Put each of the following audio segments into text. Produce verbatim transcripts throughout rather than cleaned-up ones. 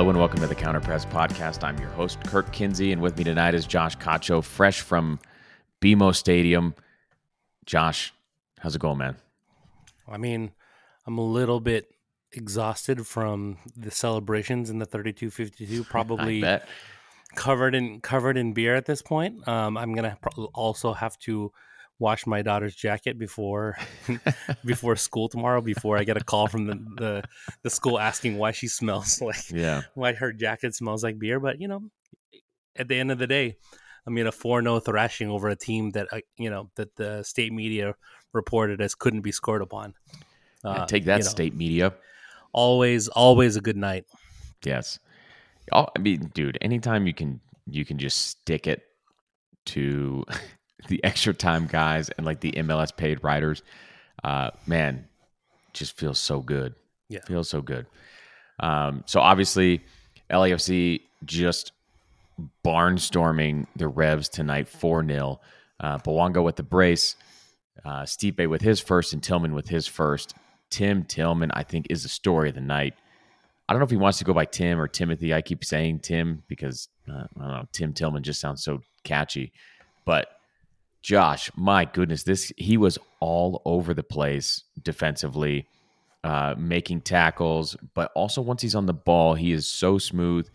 Hello and welcome to the Counter Press Podcast. I'm your host, Kirk Kinsey, and with me tonight is Josh Cacho, fresh from B M O Stadium. Josh, how's it going, man? I mean, I'm a little bit exhausted from the celebrations in the thirty-two fifty-two, probably covered in covered in beer at this point. Um, I'm going to also have to wash my daughter's jacket before before school tomorrow, before I get a call from the, the, the school asking why she smells like, yeah. why her jacket smells like beer. But, you know, at the end of the day, I mean, a four oh thrashing over a team that, you know, that the state media reported as couldn't be scored upon. Uh, take that, you know, state media. Always, always a good night. Yes. I mean, dude, anytime you can, you can just stick it to... the extra time guys and like the M L S paid writers, uh, man, just feels so good. Yeah. Feels so good. Um, so obviously L A F C just barnstorming the Revs tonight, four nil. Uh, Bouanga with the brace, uh, Stipe with his first and Tillman with his first. Tim Tillman, I think, is the story of the night. I don't know if he wants to go by Tim or Timothy. I keep saying Tim because, uh, I don't know, Tim Tillman just sounds so catchy, but Josh, my goodness, this he was all over the place defensively, uh, making tackles, but also once he's on the ball, he is so smooth.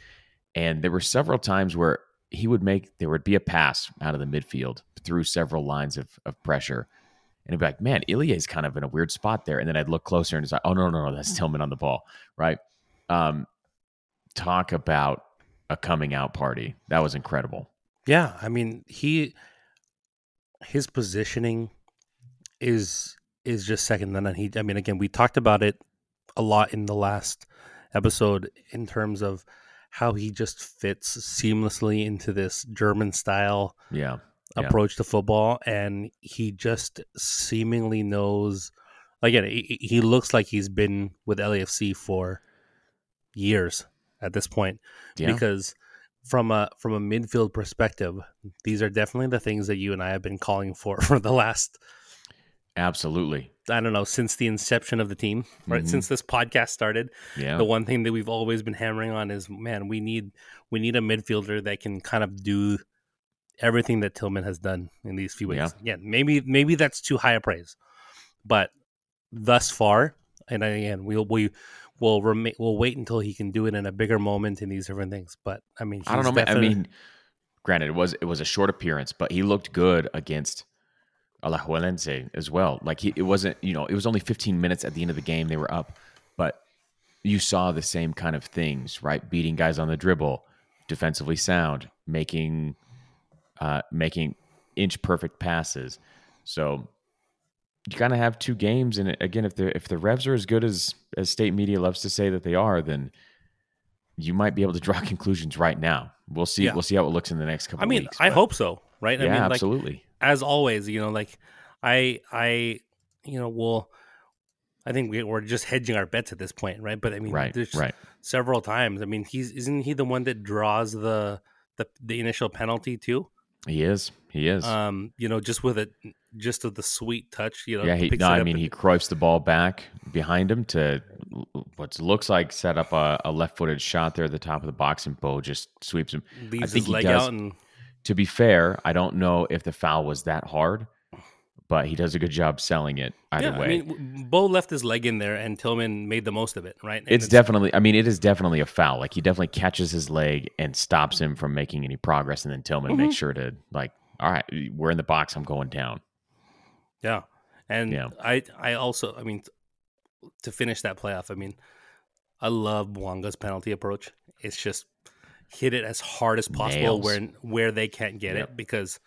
And there were several times where he would make, there would be a pass out of the midfield through several lines of, of pressure. And it'd be like, man, Ilya's kind of in a weird spot there. And then I'd look closer and it's like, oh, no, no, no, that's Tillman on the ball, right? Um, talk about a coming out party. That was incredible. Yeah, I mean, he... his positioning is is just second to none. He, I mean, again, we talked about it a lot in the last episode in terms of how he just fits seamlessly into this German style yeah, approach yeah. to football, and he just seemingly knows. Again, he, he looks like he's been with L A F C for years at this point yeah. because. From a from a midfield perspective, these are definitely the things that you and I have been calling for for the last... Absolutely. I don't know, since the inception of the team, right? Mm-hmm. Since this podcast started, yeah. the one thing that we've always been hammering on is, man, we need we need a midfielder that can kind of do everything that Tillman has done in these few weeks. Yeah, yeah maybe maybe that's too high a praise. But thus far, and again, we'll... we, We'll, rem- we'll wait until he can do it in a bigger moment in these different things. But, I mean, he's I don't know. Definitely... I mean, granted, it was it was a short appearance, but he looked good against Alajuelense as well. Like, he, it wasn't, you know, it was only fifteen minutes at the end of the game. They were up. But you saw the same kind of things, right? Beating guys on the dribble, defensively sound, making uh, making inch-perfect passes. So... you kind of have two games, and again, if the if the Revs are as good as as state media loves to say that they are, then you might be able to draw conclusions right now. We'll see. Yeah. We'll see how it looks in the next couple. I mean, of weeks, I but. hope so. Right? Yeah, I mean, like, absolutely. As always, you know, like I, I, you know, we'll. I think we, we're just hedging our bets at this point, right? But I mean, right, there's right. several times. I mean, he's isn't he the one that draws the the, the initial penalty too? He is. He is. Um, you know, just with it, just with the sweet touch. You know, yeah. He, no, I mean, and... he cruyffs the ball back behind him to what looks like set up a, a left-footed shot there at the top of the box, and Bo just sweeps him. Leaves I think his leg he does. out. And... to be fair, I don't know if the foul was that hard, but he does a good job selling it either yeah, way. I mean, Bo left his leg in there, and Tillman made the most of it, right? It's, it's definitely. I mean, it is definitely a foul. Like, he definitely catches his leg and stops him from making any progress, and then Tillman mm-hmm. makes sure to, like, all right, we're in the box. I'm going down. Yeah, and yeah. I, I also, I mean, to finish that playoff, I mean, I love Bouanga's penalty approach. It's just hit it as hard as possible Nails. where where they can't get yep. it because.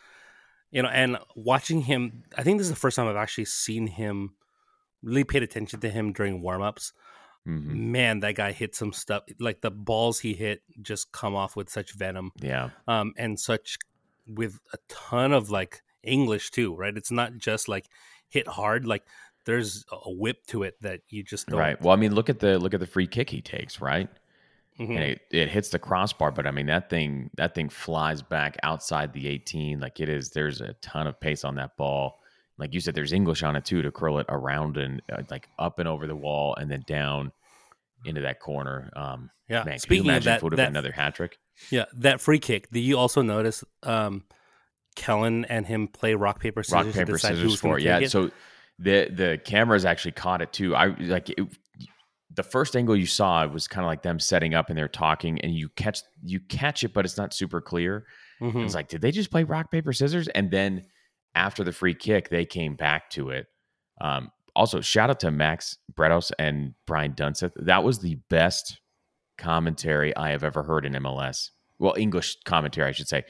You know, and watching him, I think this is the first time I've actually seen him, really paid attention to him during warm-ups. Mm-hmm. Man, that guy hit some stuff. Like, the balls he hit just come off with such venom. Yeah. Um, and such, with a ton of, like, English, too, right? It's not just, like, hit hard. Like, there's a whip to it that you just don't... Right. Well, I mean, look at the look at the free kick he takes, right? Mm-hmm. And it, it hits the crossbar, but I mean, that thing that thing flies back outside the eighteen. Like, it is, there's a ton of pace on that ball. Like you said, there's English on it too, to curl it around and uh, like up and over the wall and then down. into that corner. Um, yeah. Man, Speaking you imagine of that, if it would have that, been another hat trick. Yeah, that free kick. Do you also notice um, Kellen and him play rock paper scissors? Rock paper scissors for it. Yeah. It? So the the cameras actually caught it too. I like it, the first angle you saw it was kind of like them setting up and they're talking, and you catch you catch it, but it's not super clear. Mm-hmm. It's like, did they just play rock paper scissors? And then after the free kick, they came back to it. Um, also, shout out to Max Bredos and Brian Dunseth. That was the best commentary I have ever heard in M L S. Well, English commentary, I should say.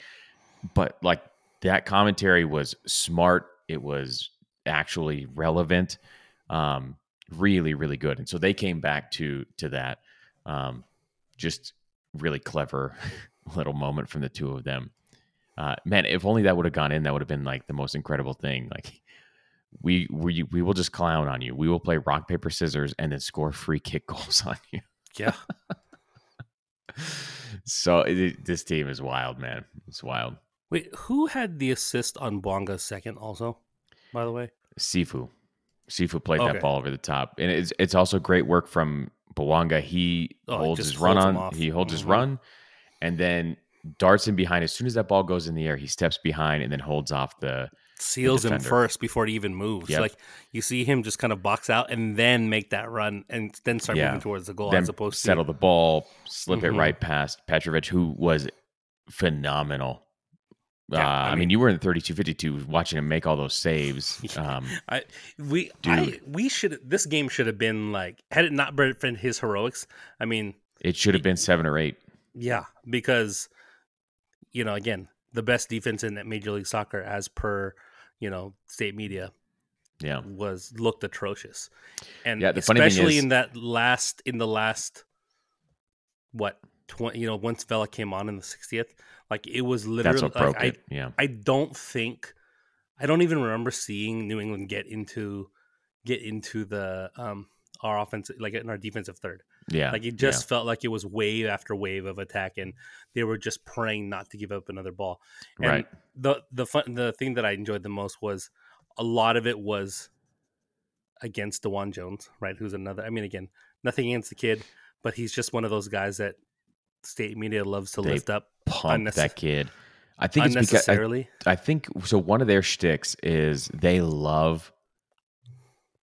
But like that commentary was smart. It was actually relevant. Um, really, really good. And so they came back to to that. Um, just really clever little moment from the two of them. Uh, man, if only that would have gone in, that would have been like the most incredible thing. Like, we we we will just clown on you. We will play rock, paper, scissors, and then score free kick goals on you. Yeah. So it, this team is wild, man. It's wild. Wait, who had the assist on Bouanga's second also, by the way? Sifu. Sifu played okay. that ball over the top. And it's it's also great work from Bouanga. He oh, holds his run on. He holds mm-hmm. his run and then darts in behind. As soon as that ball goes in the air, he steps behind and then holds off the Seals him first before he even moves. Yep. So like you see him just kind of box out and then make that run and then start yeah. moving towards the goal then as opposed settle to settle the ball, slip mm-hmm. it right past Petrovic, who was phenomenal. Yeah, uh, I, mean, I mean, you were in thirty-two fifty-two watching him make all those saves. Um, I, we I, we should this game should have been like had it not been his heroics. I mean, it should have been seven or eight. Yeah, because you know again the best defense in Major League Soccer as per. You know, state media, yeah, was looked atrocious, and yeah, the especially funny thing is, in that last in the last what twenty, you know, once Vela came on in the sixtieth, like it was literally. That's what broke like, it. I, yeah, I don't think, I don't even remember seeing New England get into get into the um our offensive like in our defensive third. Yeah, like it just yeah. felt like it was wave after wave of attack, and they were just praying not to give up another ball. And right. The the fun, the thing that I enjoyed the most was a lot of it was against DeJuan Jones, right? Who's another? I mean, again, nothing against the kid, but he's just one of those guys that state media loves to they lift up. Pump unnecess- that kid. I think it's because I, I think so. One of their shticks is they love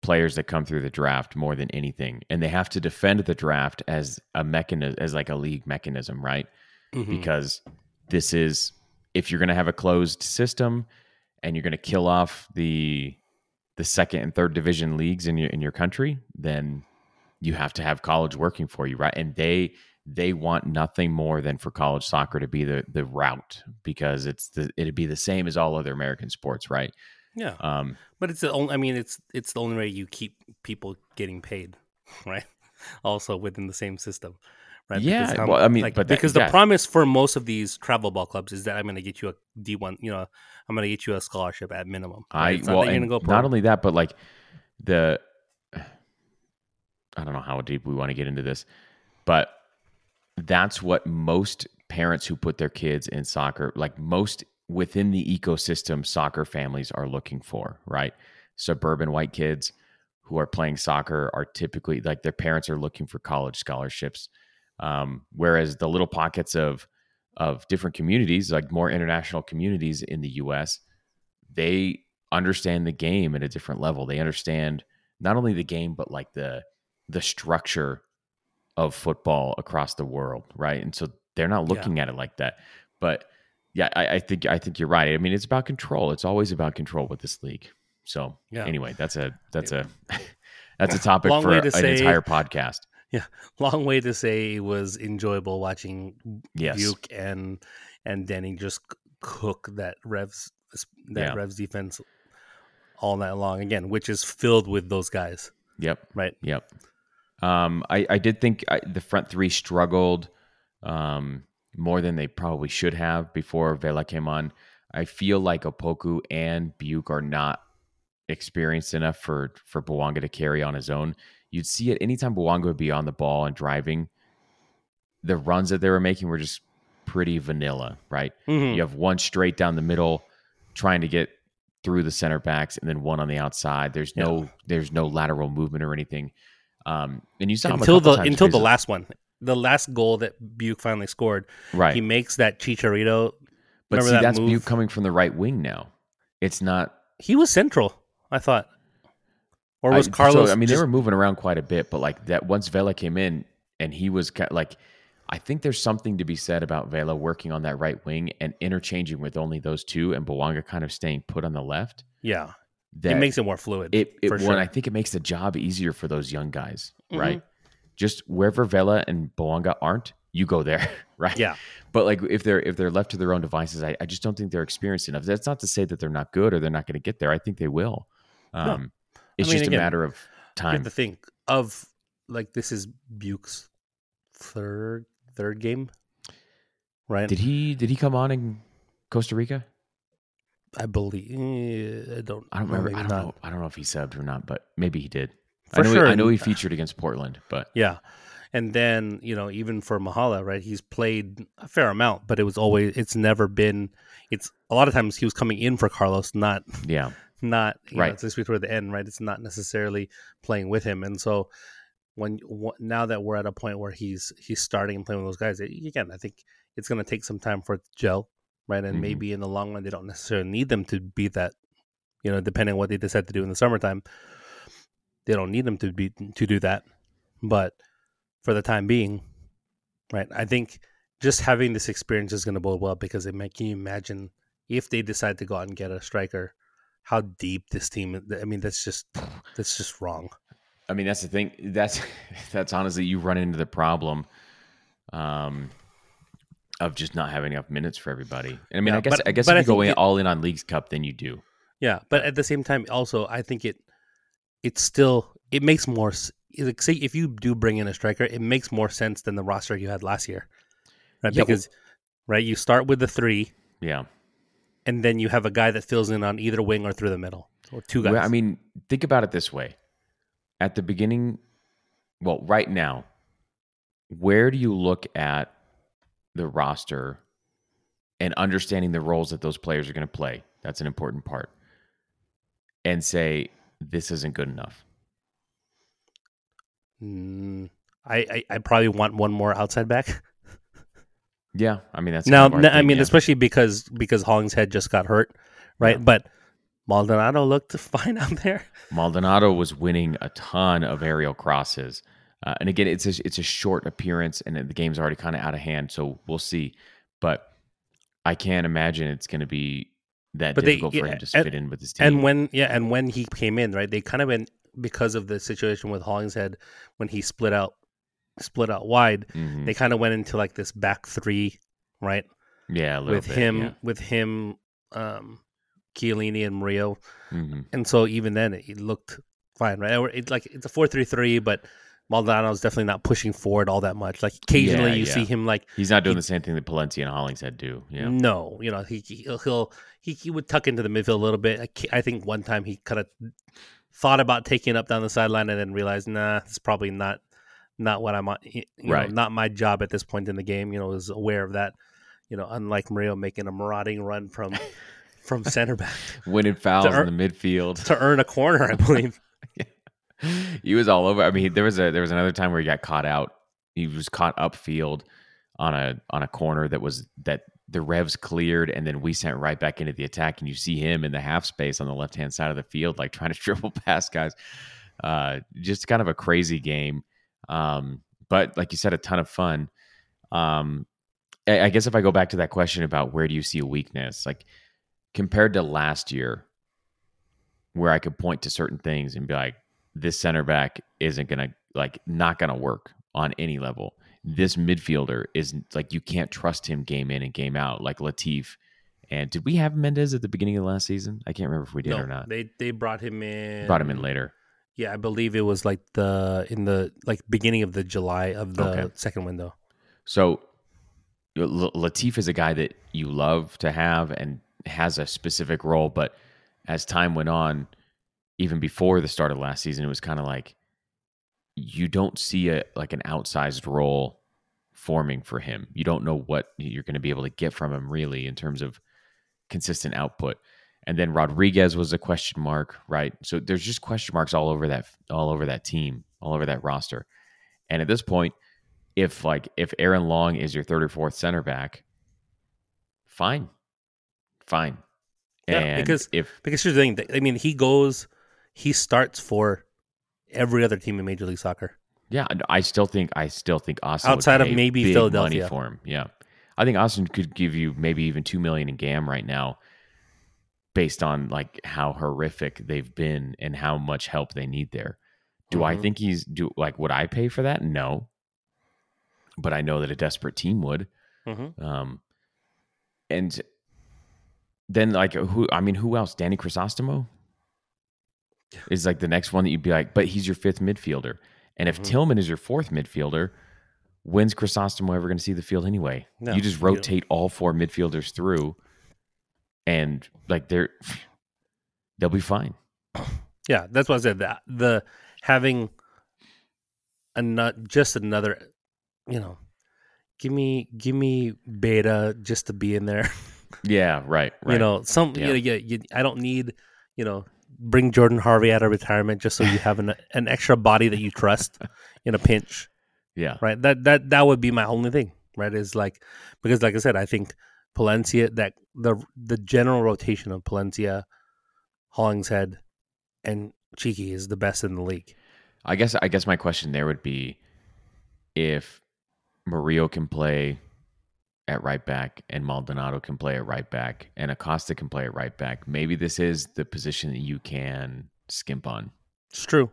players that come through the draft more than anything, and they have to defend the draft as a mechanism, as like a league mechanism, right? Mm-hmm. Because this is if you're going to have a closed system and you're going to kill off the the second and third division leagues in your in your country, then you have to have college working for you, right? And they they want nothing more than for college soccer to be the the route, because it's the it'd be the same as all other American sports, right? Yeah, um, but it's the only. I mean, it's it's the only way you keep people getting paid, right? Also within the same system, right? Yeah, because well, I mean, like, but that, because that, the promise for most of these travel ball clubs is that I'm going to get you a D one, you know, I'm going to get you a scholarship at minimum. Right? I it's well, not, and go not only that, but like the, I don't know how deep we want to get into this, but that's what most parents who put their kids in soccer, like most. Within the ecosystem, soccer families are looking for, right? Suburban white kids who are playing soccer are typically like their parents are looking for college scholarships. Um, whereas the little pockets of, of different communities, like more international communities in the U S, they understand the game at a different level. They understand not only the game, but like the, the structure of football across the world. Right. And so they're not looking yeah. at it like that, but yeah, I, I think I think you're right. I mean, it's about control. It's always about control with this league. So yeah. anyway, that's a that's a that's a topic long for to an say, entire podcast. Yeah, long way to say it was enjoyable watching yes. Buke and and Denny just cook that Revs that yeah. Revs defense all night long again, which is filled with those guys. Yep. Right. Yep. Um, I I did think I, the front three struggled. Um. More than they probably should have before Vela came on. I feel like Opoku and Buke are not experienced enough for, for Bouanga to carry on his own. You'd see it anytime Bouanga would be on the ball and driving, the runs that they were making were just pretty vanilla, right? Mm-hmm. You have one straight down the middle trying to get through the center backs and then one on the outside. There's no, yeah. there's no lateral movement or anything. Um, and you saw him until the until the last one, the last goal that Buke finally scored. Right, he makes that Chicharito. But see, that that's move? Buke coming from the right wing now. It's not. He was central, I thought. Or was I, Carlos? So, I mean, just... they were moving around quite a bit, but like that once Vela came in and he was like, I think there's something to be said about Vela working on that right wing and interchanging with only those two and Bouanga kind of staying put on the left. Yeah. That it makes it more fluid. It, it for sure. I think it makes the job easier for those young guys, mm-hmm. right? Just wherever Vela and Bouanga aren't, you go there, right? Yeah. But like if they're if they're left to their own devices, I, I just don't think they're experienced enough. That's not to say that they're not good or they're not going to get there. I think they will. Um, no. It's I mean, just again, a matter of time. You have to think of like this is Buke's third third game, right? Did he did he come on in Costa Rica? I believe I don't. I don't remember. I don't not. know. I don't know if he subbed or not, but maybe he did. For I know. Sure. He, I know he featured against Portland, but yeah. And then you know, even for Mahala, right? He's played a fair amount, but it was always. It's never been. It's a lot of times he was coming in for Carlos, not yeah, not you right. know, it's this week toward the end, right? It's not necessarily playing with him, and so when now that we're at a point where he's he's starting and playing with those guys again, I think it's going to take some time for it to gel. Right, and mm-hmm. maybe in the long run, they don't necessarily need them to be that, you know, depending on what they decide to do in the summertime. They don't need them to be to do that. But for the time being, right, I think just having this experience is going to bode well because it may, can you imagine if they decide to go out and get a striker, how deep this team is. I mean, that's just that's just wrong. I mean, that's the thing. That's, that's honestly, you run into the problem. Um. Of just not having enough minutes for everybody. And I mean, yeah, I guess but, I guess if you go in, it, all in on League's Cup, then you do. Yeah, but at the same time, also, I think it it's still, it makes more, like, say if you do bring in a striker, it makes more sense than the roster you had last year. Right? Yeah, because, well, right, you start with the three. Yeah. And then you have a guy that fills in on either wing or through the middle, or two guys. Well, I mean, think about it this way. At the beginning, well, right now, where do you look at the roster and understanding the roles that those players are going to play? That's an important part. And say, this isn't good enough. Mm, I, I, I probably want one more outside back. Yeah. I mean, that's now, kind of n- I thing, mean, yeah. especially because, because Hollingshead just got hurt. Right. Yeah. But Maldonado looked fine out there. Maldonado was winning a ton of aerial crosses. Uh, and again, it's a, it's a short appearance, and the game's already kind of out of hand, so we'll see. But I can't imagine it's going to be that but difficult they, for yeah, him to and, fit in with his team. And when yeah, and when he came in, right, they kind of been because of the situation with Hollingshead when he split out, split out wide. Mm-hmm. They kind of went into like this back three, right? Yeah, a little with bit, him, yeah. with him, um, Chiellini and Murillo, mm-hmm. and so even then it, it looked fine, right? It's like it's a four three three, but Maldonado's definitely not pushing forward all that much. Like occasionally yeah, you yeah. see him like he's not doing he, the same thing that Palencia and Hollingshead do. Yeah. No, you know he he'll, he'll he he would tuck into the midfield a little bit. I, I think one time he kind of thought about taking up down the sideline and then realized, nah, it's probably not not what I'm you right. know, not my job at this point in the game. You know, was aware of that. You know, unlike Murillo making a marauding run from from center back, winning fouls earn, in the midfield to earn a corner, I believe. He was all over. I mean, there was a there was another time where he got caught out. He was caught upfield on a on a corner that was that the Revs cleared, and then we sent right back into the attack. And you see him in the half space on the left hand side of the field, like trying to dribble past guys. Uh, just kind of a crazy game, um, but like you said, a ton of fun. Um, I, I guess if I go back to that question about where do you see a weakness, like compared to last year, where I could point to certain things and be like, this center back isn't going to like not going to work on any level. This midfielder isn't like, you can't trust him game in and game out like Latif. And did we have Mendez at the beginning of the last season? I can't remember if we did no, or not. They, they brought him in, brought him in later. Yeah. I believe it was like the, in the like beginning of the July of the okay. second window. So L- Latif is a guy that you love to have and has a specific role, but as time went on, even before the start of last season, it was kind of like you don't see a like an outsized role forming for him. You don't know what you're going to be able to get from him really in terms of consistent output. And then Rodriguez was a question mark, right? So there's just question marks all over that all over that team. all over that roster. And at this point, if like if Aaron Long is your third or fourth center back, fine, fine. Yeah, and because if because here's the thing, I mean, he goes, he starts for every other team in Major League Soccer. Yeah, I still think I still think Austin outside would pay of maybe big Philadelphia money for him. Yeah, I think Austin could give you maybe even two million in G A M right now, based on like how horrific they've been and how much help they need there. Do mm-hmm. I think he's do like would I pay for that? No, but I know that a desperate team would. Mm-hmm. Um, and then like who? I mean, who else? Danny Crisostomo is like the next one that you'd be like, but he's your fifth midfielder. And if mm-hmm. Tillman is your fourth midfielder, when's Crisostomo ever going to see the field anyway? No, you just rotate you all four midfielders through, and like they're they'll be fine. Yeah, that's why I said that the having a not just another, you know, give me give me Beta just to be in there. Yeah, right, right. You know, some yeah. you know, you, you, I don't need, you know. Bring Jordan Harvey out of retirement just so you have an an extra body that you trust in a pinch. Yeah. Right. That that that would be my only thing, right? Is like because like I said, I think Palencia that the the general rotation of Palencia, Hollingshead, and Cheeky is the best in the league. I guess I guess my question there would be if Murillo can play at right back and Maldonado can play at right back and Acosta can play at right back. Maybe this is the position that you can skimp on. It's true.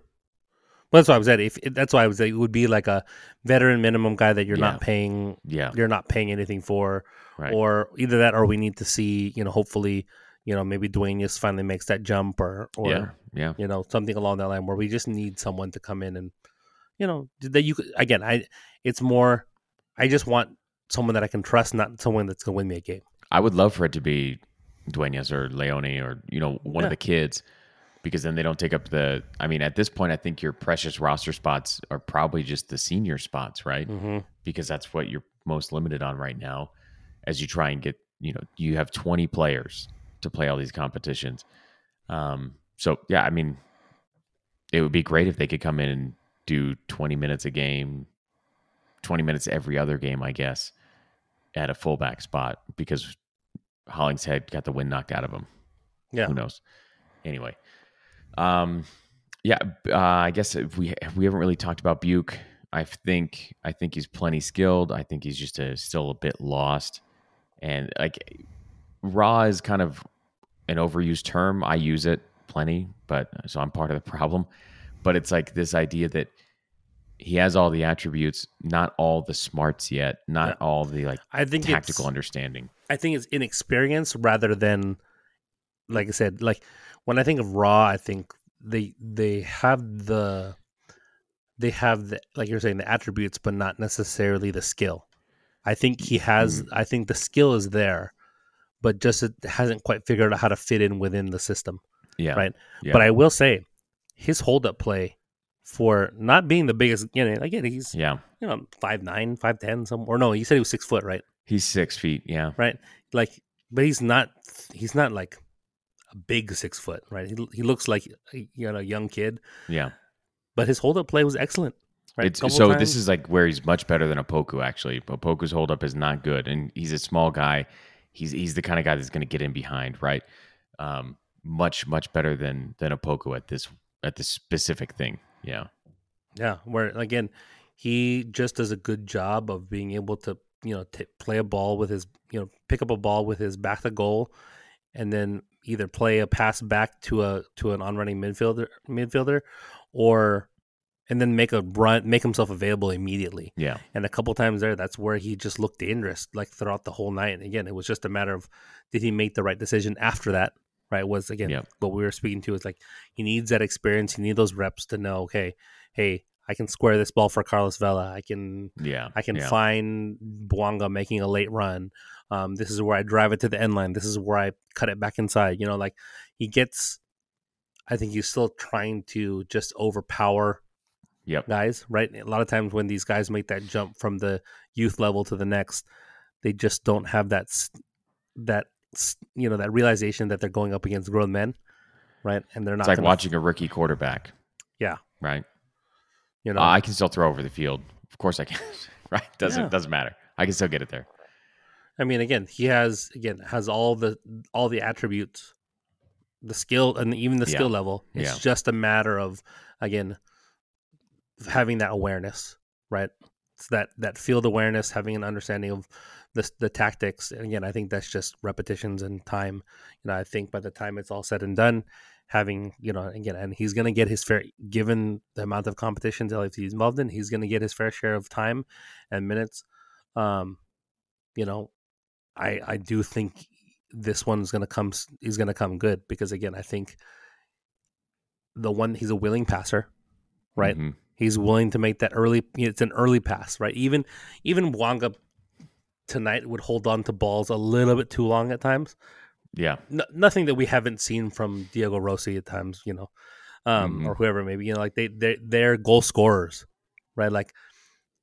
Well, that's why I was at. If that's why I was at, it would be like a veteran minimum guy that you're yeah. not paying. Yeah, you're not paying anything for, right. Or either that, or we need to see. You know, hopefully, you know, maybe Duenas just finally makes that jump, or or yeah. Yeah. you know, something along that line where we just need someone to come in and, you know, that you could again. I it's more. I just want someone that I can trust, not someone that's going to win me a game. I would love for it to be Duenas or Leone or, you know, one yeah. of the kids, because then they don't take up the... I mean, at this point, I think your precious roster spots are probably just the senior spots, right? Mm-hmm. Because that's what you're most limited on right now as you try and get... You know, you have twenty players to play all these competitions. Um, so, yeah, I mean, it would be great if they could come in and do twenty minutes a game, twenty minutes every other game, I guess, at a fullback spot because Hollingshead got the wind knocked out of him. Yeah. Who knows? Anyway. Um, yeah. Uh, I guess if we, if we haven't really talked about Buke. I think, I think he's plenty skilled. I think he's just a, still a bit lost, and like raw is kind of an overused term. I use it plenty, but so I'm part of the problem, but it's like this idea that he has all the attributes, not all the smarts yet, not yeah. all the like I think tactical understanding. I think it's inexperience rather than, like I said, like when I think of raw, I think they they have the they have the, like you're saying, the attributes, but not necessarily the skill. I think he has. Mm. I think the skill is there, but just it hasn't quite figured out how to fit in within the system. Yeah. Right. Yeah. But I will say, his hold-up play, for not being the biggest, you know, again, he's yeah, you know, five nine, five ten, some or no, you said he was six foot, right? He's six feet, yeah, right. Like, but he's not, he's not like a big six foot, right? He he looks like a, you know, a young kid, yeah. But his hold up play was excellent, right? It's, so times. This is like where he's much better than Opoku. Actually, Opoku's hold up is not good, and he's a small guy. He's he's the kind of guy that's going to get in behind, right? Um, much much better than than Opoku at this at this specific thing. Yeah. Yeah. Where, again, he just does a good job of being able to, you know, t- play a ball with his, you know, pick up a ball with his back to goal and then either play a pass back to a, to an on-running midfielder, midfielder or, and then make a run, make himself available immediately. Yeah. And a couple times there, that's where he just looked dangerous, like throughout the whole night. And again, it was just a matter of, did he make the right decision after that? Right, was again yep. what we were speaking to is like he needs that experience, he needs those reps to know, okay, hey, I can square this ball for Carlos Vela. I can yeah, I can yeah. find Bouanga making a late run. Um, this is where I drive it to the end line. This is where I cut it back inside. You know, like he gets I think he's still trying to just overpower yep. guys, right? A lot of times when these guys make that jump from the youth level to the next, they just don't have that that you know, that realization that they're going up against grown men, right? And they're not. It's like watching f- a rookie quarterback. Yeah. Right. You know, uh, I can still throw over the field. Of course I can. Right? Doesn't yeah. doesn't matter. I can still get it there. I mean, again, he has again has all the all the attributes, the skill, and even the yeah. skill level. It's yeah. just a matter of again having that awareness, right? It's that that field awareness, having an understanding of the the tactics. And again, I think that's just repetitions and time. You know, I think by the time it's all said and done, having, you know, again, and he's going to get his fair, given the amount of competitions L A F C is involved in, he's going to get his fair share of time and minutes. Um, you know, I I do think this one's going to come, he's going to come good because, again, I think the one, he's a willing passer, right? Mm-hmm. He's willing to make that early, it's an early pass, right? Even, even Bouanga tonight would hold on to balls a little bit too long at times. Yeah, no, nothing that we haven't seen from Diego Rossi at times, you know, um, mm-hmm. or whoever maybe, you know, like they they they're goal scorers, right? Like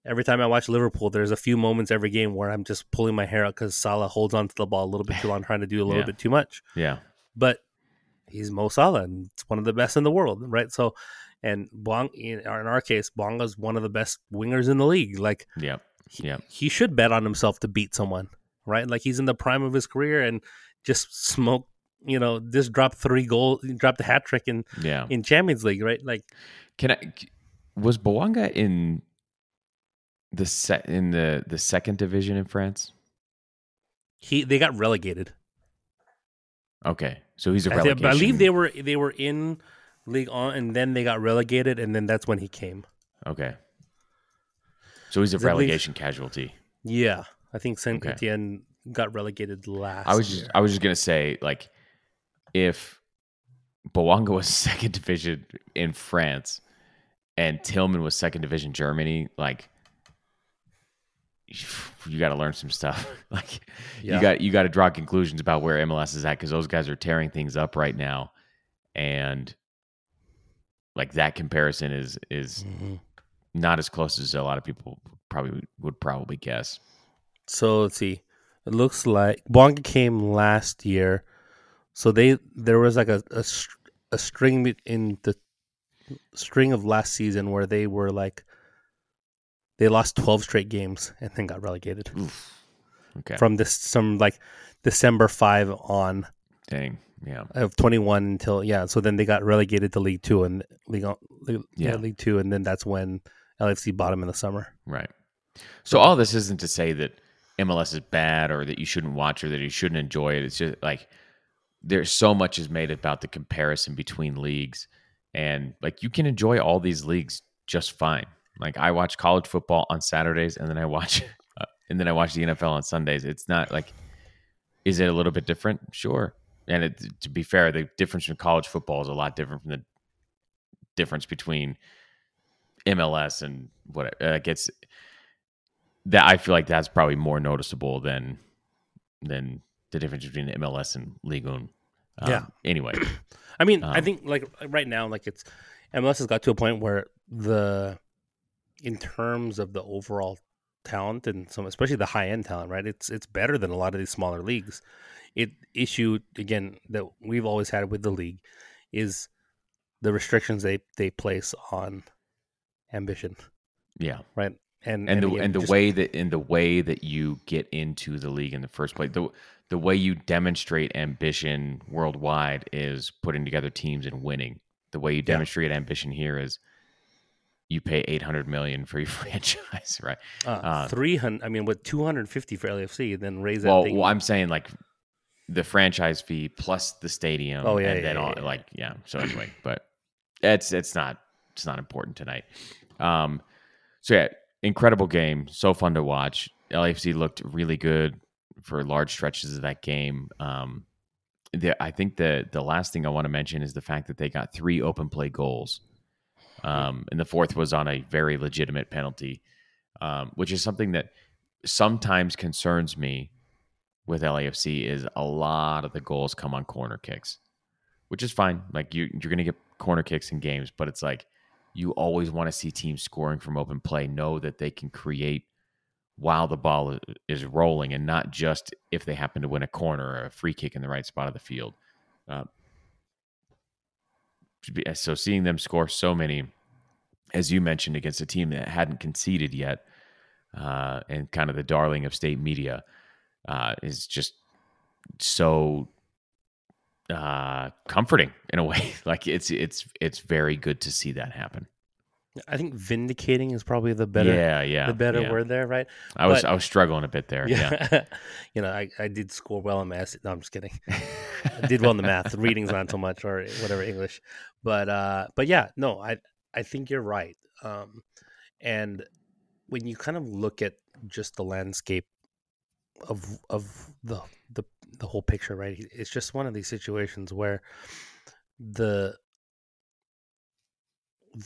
every time I watch Liverpool, there's a few moments every game where I'm just pulling my hair out because Salah holds onto the ball a little bit too long, trying to do a little yeah. bit too much. Yeah, but he's Mo Salah, and it's one of the best in the world, right? So, and Bouanga, in our case, Bouanga's one of the best wingers in the league. Like, yeah, he, yeah, he should bet on himself to beat someone, right? Like he's in the prime of his career, and just smoke, you know, just drop three goals, drop the hat trick in yeah. in Champions League, right? Like, can I was Bouanga in the set in the, the second division in France? He they got relegated. Okay, so he's a relegation. I believe they were they were in Ligue one, and then they got relegated, and then that's when he came. Okay, so he's a relegation casualty. Yeah, I think Saint Etienne got relegated last I was just, year. I was just going to say, like, if Bouanga was second division in France and Tillman was second division Germany, like, you got to learn some stuff. Like, yeah. you got you got to draw conclusions about where M L S is at because those guys are tearing things up right now. And, like, that comparison is, is mm-hmm. not as close as a lot of people probably would probably guess. So, let's see. It looks like Bouanga came last year, so they there was like a a, a string in the string of last season where they were like they lost twelve straight games and then got relegated. Oof. Okay, from this some like December five on, dang, yeah, of twenty one until yeah. So then they got relegated to League Two and League League, yeah. yeah, League Two, and then that's when L A F C bought them in the summer. Right. So all this isn't to say that M L S is bad or that you shouldn't watch or that you shouldn't enjoy it. It's just like there's so much is made about the comparison between leagues, and like you can enjoy all these leagues just fine. Like I watch college football on Saturdays and then I watch uh, and then I watch the N F L on Sundays. It's not like, is it a little bit different? Sure. And it, to be fair, the difference in college football is a lot different from the difference between M L S and what like it's that I feel like that's probably more noticeable than than the difference between the M L S and Ligue one. Um, yeah. Anyway, I mean, um, I think like right now, like it's M L S has got to a point where the in terms of the overall talent and some, especially the high end talent, right? It's it's better than a lot of these smaller leagues. It issue again that we've always had with the league is the restrictions they they place on ambition. Yeah. Right. And, and, and the again, and the just, way that in the way that you get into the league in the first place, the the way you demonstrate ambition worldwide is putting together teams and winning. The way you demonstrate yeah. ambition here is you pay eight hundred million for your franchise, right? Uh, uh, Three hundred, I mean, with two hundred fifty for L A F C, then raise that. Well, thing. Well, I'm saying like the franchise fee plus the stadium. Oh yeah, and yeah, then yeah, all, yeah, like yeah. So anyway, but it's it's not it's not important tonight. Um, so yeah. Incredible game, so fun to watch. L A F C looked really good for large stretches of that game. Um, the, I think the the last thing I want to mention is the fact that they got three open play goals, um, and the fourth was on a very legitimate penalty, um, which is something that sometimes concerns me with L A F C. Is a lot of the goals come on corner kicks, which is fine. Like you, you're going to get corner kicks in games, but it's like, you always want to see teams scoring from open play, know that they can create while the ball is rolling and not just if they happen to win a corner or a free kick in the right spot of the field. Uh, so seeing them score so many as you mentioned, against a team that hadn't conceded yet, uh, and kind of the darling of state media, uh, is just so uh, comforting in a way. Like it's it's it's very good to see that happen. I think vindicating is probably the better, yeah, yeah, the better yeah. word there, right? I but, was I was struggling a bit there. Yeah, yeah. You know, I, I did score well in math. No, I'm just kidding. I did well in the math. Reading's not so much, or whatever English, but uh, but yeah, no, I I think you're right. Um, and when you kind of look at just the landscape of of the the the whole picture, right? It's just one of these situations where the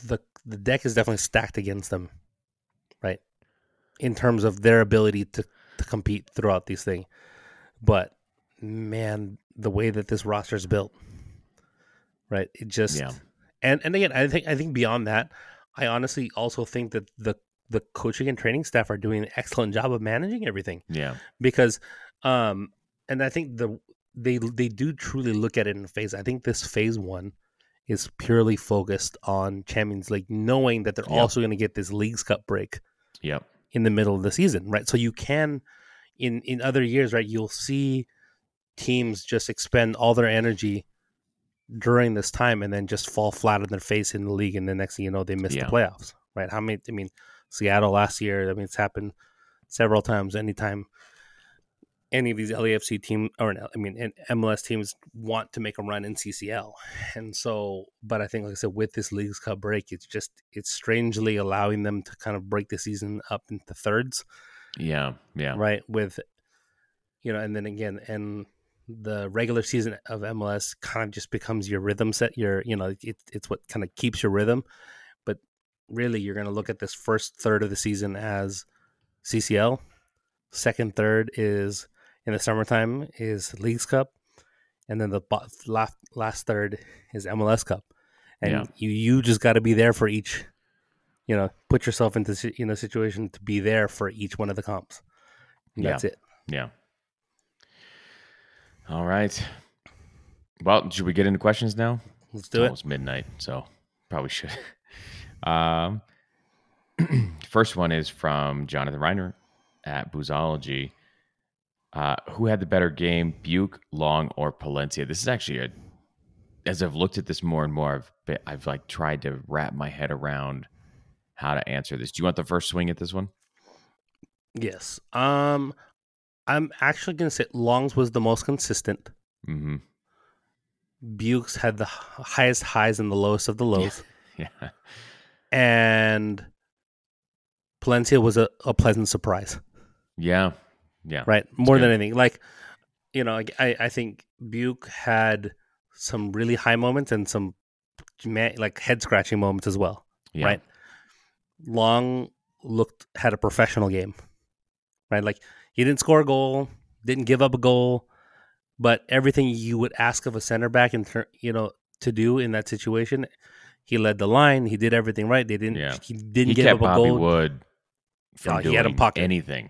the the deck is definitely stacked against them, right? In terms of their ability to, to compete throughout these things. But man, the way that this roster is built, right? It just yeah. and and again, I think I think beyond that, I honestly also think that the the coaching and training staff are doing an excellent job of managing everything. Yeah, because um, and I think the they they do truly look at it in phase. I think this phase one is purely focused on Champions League, knowing that they're yep. also going to get this Leagues Cup break yep. in the middle of the season, right? So you can, in, in other years, right, you'll see teams just expend all their energy during this time and then just fall flat on their face in the league, and the next thing you know, they miss yeah. the playoffs, right? How many, I mean, Seattle last year, I mean, it's happened several times. Anytime any of these L A F C team, or I mean, M L S teams want to make a run in C C L. And so, but I think, like I said, with this Leagues Cup break, it's just, it's strangely allowing them to kind of break the season up into thirds. Yeah. Yeah. Right. With, you know, and then again, and the regular season of M L S kind of just becomes your rhythm set, your, you know, it, it's what kind of keeps your rhythm. But really, you're going to look at this first third of the season as C C L. Second third is, in the summertime, is Leagues Cup, and then the last last third is M L S Cup, and yeah. you you just got to be there for each. You know, put yourself into you know situation to be there for each one of the comps. And yeah. That's it. Yeah. All right. Well, should we get into questions now? Let's do it's it. Almost midnight, so probably should. um, first one is from Jonathan Reiner at Boozology. Uh, who had the better game, Buke, Long, or Palencia? This is actually a, as I've looked at this more and more, I've been, I've like tried to wrap my head around how to answer this. Do you want the first swing at this one? Yes. Um, I'm actually going to say Long's was the most consistent. Mm-hmm. Buke's had the highest highs and the lowest of the lows. Yeah. yeah. And Palencia was a, a pleasant surprise. Yeah. Yeah. Right. More than anything. Like, you know, I, I think Buke had some really high moments and some like head scratching moments as well. Yeah. Right. Long looked, had a professional game. Right. Like he didn't score a goal, didn't give up a goal, but everything you would ask of a center back and, you know, to do in that situation, he led the line. He did everything right. They didn't, yeah. he didn't he give up a Bobby goal. Wood from oh, doing he had a pocket. Anything.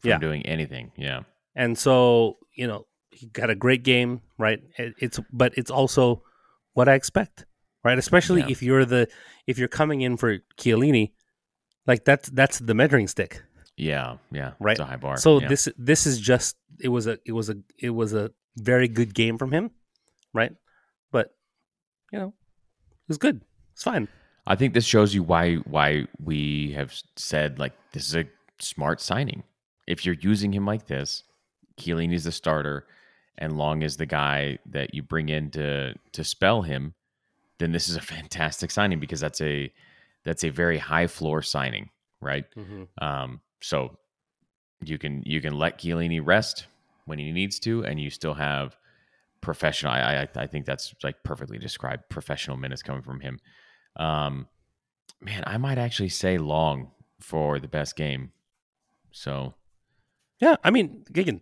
From yeah. doing anything, yeah, and so you know he got a great game, right? It, it's but it's also what I expect, right? Especially yeah. if you're the if you're coming in for Chiellini, like that's that's the measuring stick, yeah, yeah, right. It's a high bar. So yeah. this this is just it was a it was a it was a very good game from him, right? But you know it was good, it's fine. I think this shows you why why we have said like this is a smart signing. If you're using him like this, Chiellini's the starter, and Long is the guy that you bring in to to spell him, then this is a fantastic signing because that's a that's a very high floor signing, right? Mm-hmm. Um, so you can you can let Chiellini rest when he needs to, and you still have professional. I I, I think that's like perfectly described professional minutes coming from him. Um, man, I might actually say Long for the best game. So. Yeah, I mean, again,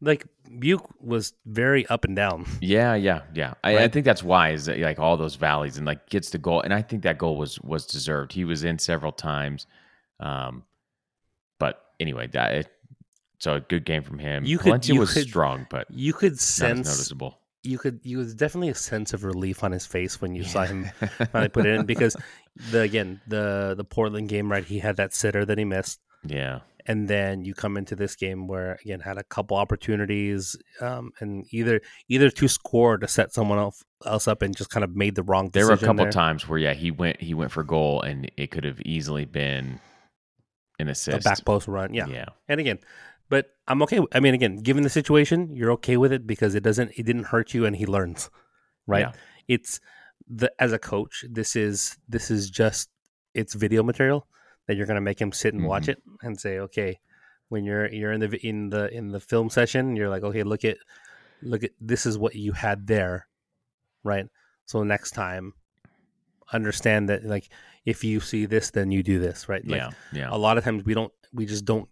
like Buke was very up and down. Yeah, yeah, yeah. I, right? I think that's why is that, like all those valleys and like gets the goal, and I think that goal was was deserved. He was in several times, um, but anyway, that it, so a good game from him. You Valencia could, you was could, strong, but you could sense noticeable. you could, you was definitely a sense of relief on his face when you yeah. saw him finally put it in, because the again the the Portland game, right? He had that sitter that he missed. Yeah, and then you come into this game where again had a couple opportunities, um, and either either to score or to set someone else else up, and just kind of made the wrong decision. There were a couple there. times where yeah he went he went for goal, and it could have easily been an assist, a back post run. Yeah, yeah, and again. But I'm okay. I mean, again, given the situation, you're okay with it because it doesn't, it didn't hurt you, and he learns, right? Yeah. It's the as a coach, this is this is just it's video material that you're going to make him sit and mm-hmm. watch it and say, okay, when you're you're in the in the in the film session, you're like, okay, look at look at this is what you had there, right? So next time, understand that like if you see this, then you do this, right? Like, yeah, yeah. A lot of times we don't, we just don't.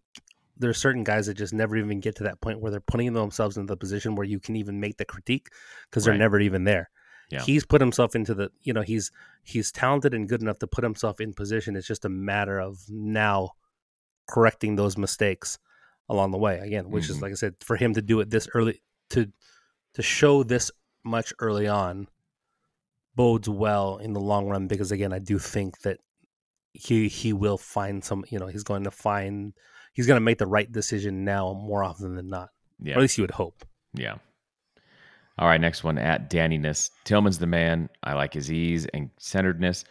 There are certain guys that just never even get to that point where they're putting themselves into the position where you can even make the critique because they're right. never even there. Yeah. He's put himself into the, you know, he's he's talented and good enough to put himself in position. It's just a matter of now correcting those mistakes along the way. Again, which mm-hmm. is, like I said, for him to do it this early, to to show this much early on bodes well in the long run because, again, I do think that he he will find some, you know, he's going to find... He's going to make the right decision now more often than not. Yeah. Or at least you would hope. Yeah. All right, next one, at Danniness. Tillman's the man. I like his ease and centeredness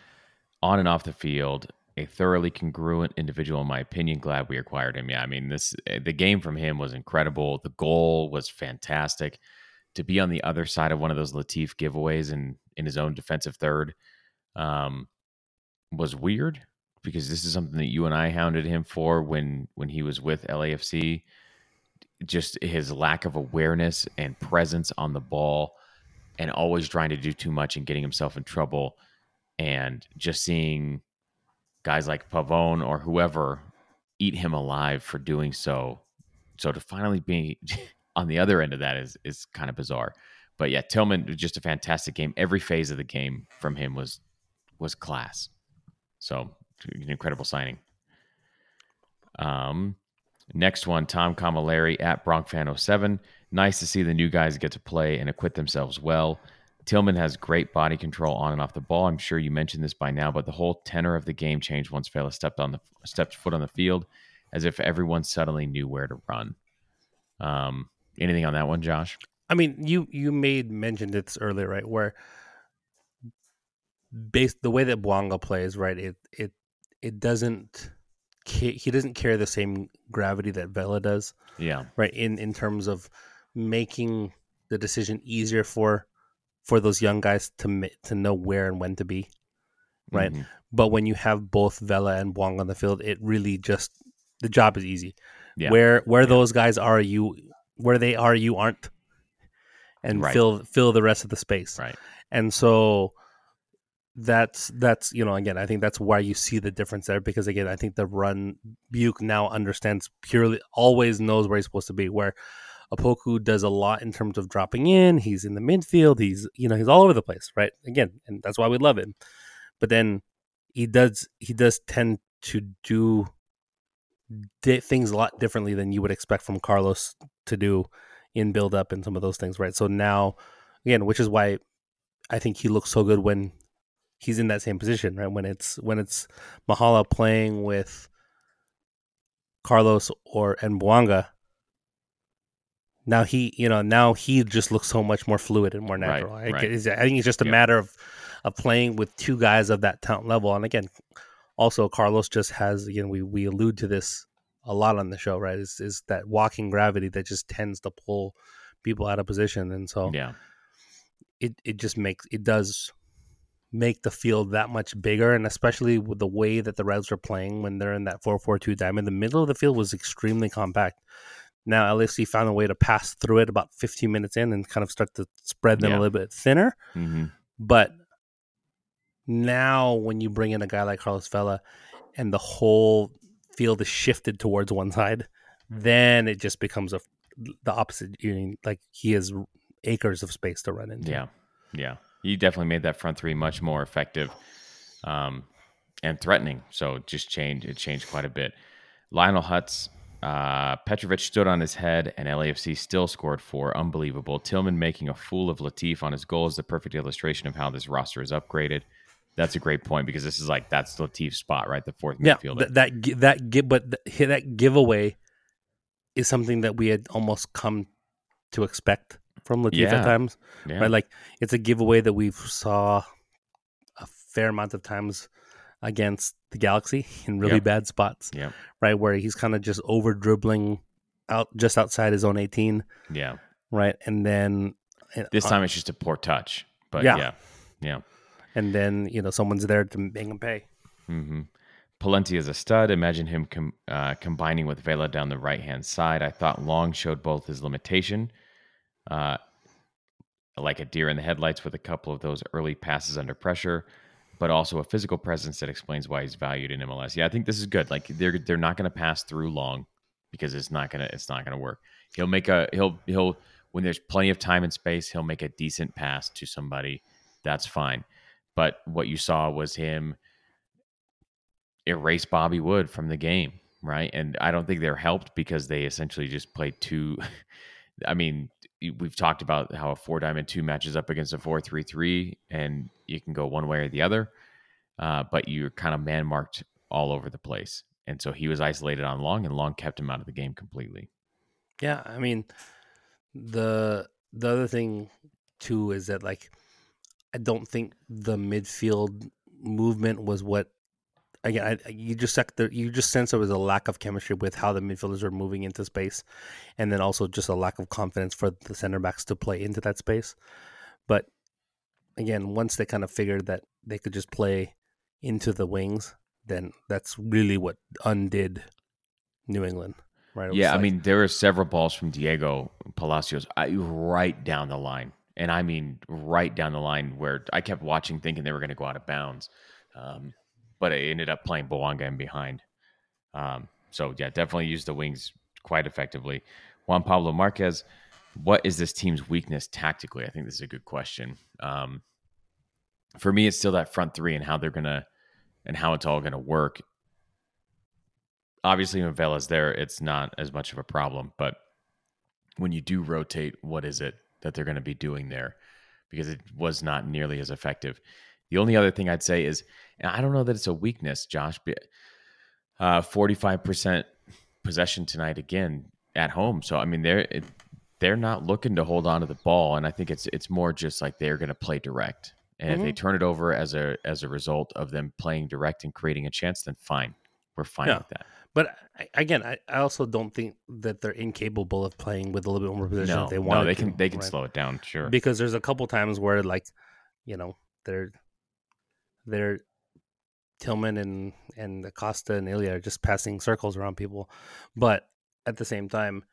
on and off the field. A thoroughly congruent individual, in my opinion. Glad we acquired him. Yeah, I mean, this the game from him was incredible. The goal was fantastic. To be on the other side of one of those Latif giveaways and in his own defensive third um, was weird. Because this is something that you and I hounded him for when, when he was with L A F C, just his lack of awareness and presence on the ball and always trying to do too much and getting himself in trouble, and just seeing guys like Pavone or whoever eat him alive for doing so. So to finally be on the other end of that is, is kind of bizarre. But yeah, Tillman, just a fantastic game. Every phase of the game from him was, was class. So an incredible signing. Um, next one, Tom Camilleri at Bronc Fan oh seven. Nice to see the new guys get to play and acquit themselves well. Tillman has great body control on and off the ball. I'm sure you mentioned this by now, but the whole tenor of the game changed once Vela stepped on the stepped foot on the field, as if everyone suddenly knew where to run. Um, anything on that one, Josh? I mean, you you made mention this earlier, right? Where based the way that Bouanga plays, right? It it It doesn't. He doesn't carry the same gravity that Vela does. Yeah. Right. In in terms of making the decision easier for for those young guys to to know where and when to be. Right. Mm-hmm. But when you have both Vela and Bouanga on the field, it really just the job is easy. Yeah. Where where yeah. those guys are, you where they are, you aren't, and right. fill fill the rest of the space. Right. And so. That's, that's you know, again, I think that's why you see the difference there because, again, I think the run, Buke now understands purely, always knows where he's supposed to be, where Opoku does a lot in terms of dropping in, he's in the midfield, he's, you know, he's all over the place, right? Again, and that's why we love him. But then he does, he does tend to do di- things a lot differently than you would expect from Carlos to do in build-up and some of those things, right? So now, again, which is why I think he looks so good when he's in that same position, right? When it's when it's Mahala playing with Carlos or and Bouanga, now he, you know, now he just looks so much more fluid and more natural. Right, right. I think it's just a yep. matter of, of playing with two guys of that talent level. And again, also Carlos just has, again, we we allude to this a lot on the show, right? Is is that walking gravity that just tends to pull people out of position, and so yeah, it it just makes it does. make the field that much bigger, and especially with the way that the Revs are playing when they're in that four four two diamond, the middle of the field was extremely compact. Now L A F C found a way to pass through it about fifteen minutes in and kind of start to spread them yeah. a little bit thinner. Mm-hmm. But now when you bring in a guy like Carlos Vela and the whole field is shifted towards one side, mm-hmm. then it just becomes a the opposite. You know, like he has acres of space to run into. Yeah, yeah. You definitely made that front three much more effective um, and threatening. So it just changed. It changed quite a bit. Lionel Hutz Uh, Petrovic stood on his head, and L A F C still scored four. Unbelievable. Tillman making a fool of Latif on his goal is the perfect illustration of how this roster is upgraded. That's a great point, because this is like, that's Latif's spot, right? The fourth yeah, midfielder. That that, that give, but that, that giveaway is something that we had almost come to expect from Latif yeah. at times. Yeah. Right? Like, it's a giveaway that we saw a fair amount of times against the Galaxy in really yep. bad spots, yep. right? Where he's kind of just over dribbling out just outside his own eighteen. Yeah. Right. And then this time uh, it's just a poor touch, but yeah. yeah. Yeah. And then, you know, someone's there to make him pay. Mm-hmm. Palencia is a stud. Imagine him com- uh, combining with Vela down the right-hand side. I thought Long showed both his limitation, uh, like a deer in the headlights with a couple of those early passes under pressure, but also a physical presence that explains why he's valued in M L S. Yeah, I think this is good. Like they're they're not going to pass through Long because it's not gonna it's not gonna work. He'll make a he'll he'll when there's plenty of time and space, he'll make a decent pass to somebody. That's fine. But what you saw was him erase Bobby Wood from the game, right? And I don't think they're helped because they essentially just played two. I mean, we've talked about how a four diamond two matches up against a four three three, and you can go one way or the other. Uh, but you're kind of man marked all over the place, and so he was isolated on Long, and Long kept him out of the game completely. Yeah, I mean, the the other thing too is that like I don't think the midfield movement was what. Again, I, you just the, you just sense there was a lack of chemistry with how the midfielders were moving into space, and then also just a lack of confidence for the center backs to play into that space. But again, once they kind of figured that they could just play into the wings, then that's really what undid New England. Right? Yeah, like, I mean, there were several balls from Diego Palacios right down the line, and I mean right down the line where I kept watching thinking they were going to go out of bounds. Um, But it ended up playing Bouanga in behind. Um, so, yeah, definitely used the wings quite effectively. Juan Pablo Marquez, what is this team's weakness tactically? I think this is a good question. Um, for me, it's still that front three and how they're going to and how it's all going to work. Obviously, when Vela's there, it's not as much of a problem. But when you do rotate, what is it that they're going to be doing there? Because it was not nearly as effective. The only other thing I'd say is, and I don't know that it's a weakness, Josh, but uh, forty-five percent possession tonight again at home. So, I mean, they're they're not looking to hold on to the ball, and I think it's it's more just like they're going to play direct. And mm-hmm. if they turn it over as a as a result of them playing direct and creating a chance, then fine. We're fine yeah. with that. But, again, I, I also don't think that they're incapable of playing with a little bit more possession no, if they want no, they can, to. No, they can right? slow it down, sure. Because there's a couple times where, like, you know, they're... They're Tillman and, and Acosta and Ilya are just passing circles around people. But at the same time,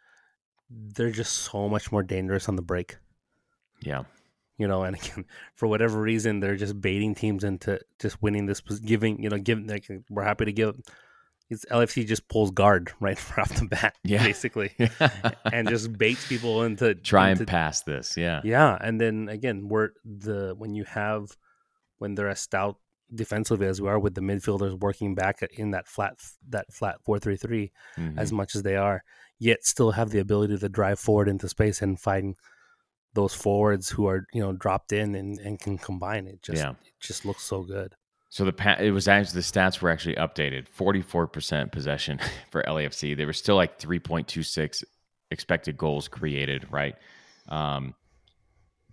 they're just so much more dangerous on the break. Yeah. You know, and again, for whatever reason, they're just baiting teams into just winning this, giving, you know, giving, like, we're happy to give. It's L F C just pulls guard right off the bat, yeah. basically, and just baits people into. Try into, and pass this, yeah. Yeah. And then again, we're the, when you have. When they're as stout defensively as we are, with the midfielders working back in that flat that flat four three three mm-hmm. as much as they are, yet still have the ability to drive forward into space and find those forwards who are, you know, dropped in and, and can combine. It just yeah. it just looks so good. So the pa- it was actually the stats were actually updated. forty-four percent possession for L A F C. They were still like three point two six expected goals created, right? Um,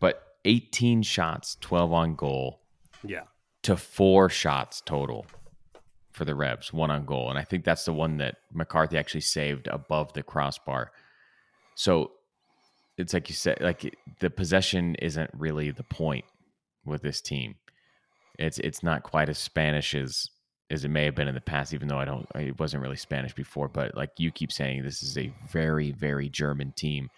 but eighteen shots, twelve on goal. Yeah, to four shots total for the Revs, one on goal. And I think that's the one that McCarthy actually saved above the crossbar. So it's like you said, like the possession isn't really the point with this team. It's it's not quite as Spanish as, as it may have been in the past, even though I don't, it wasn't really Spanish before. But like you keep saying, this is a very, very German team.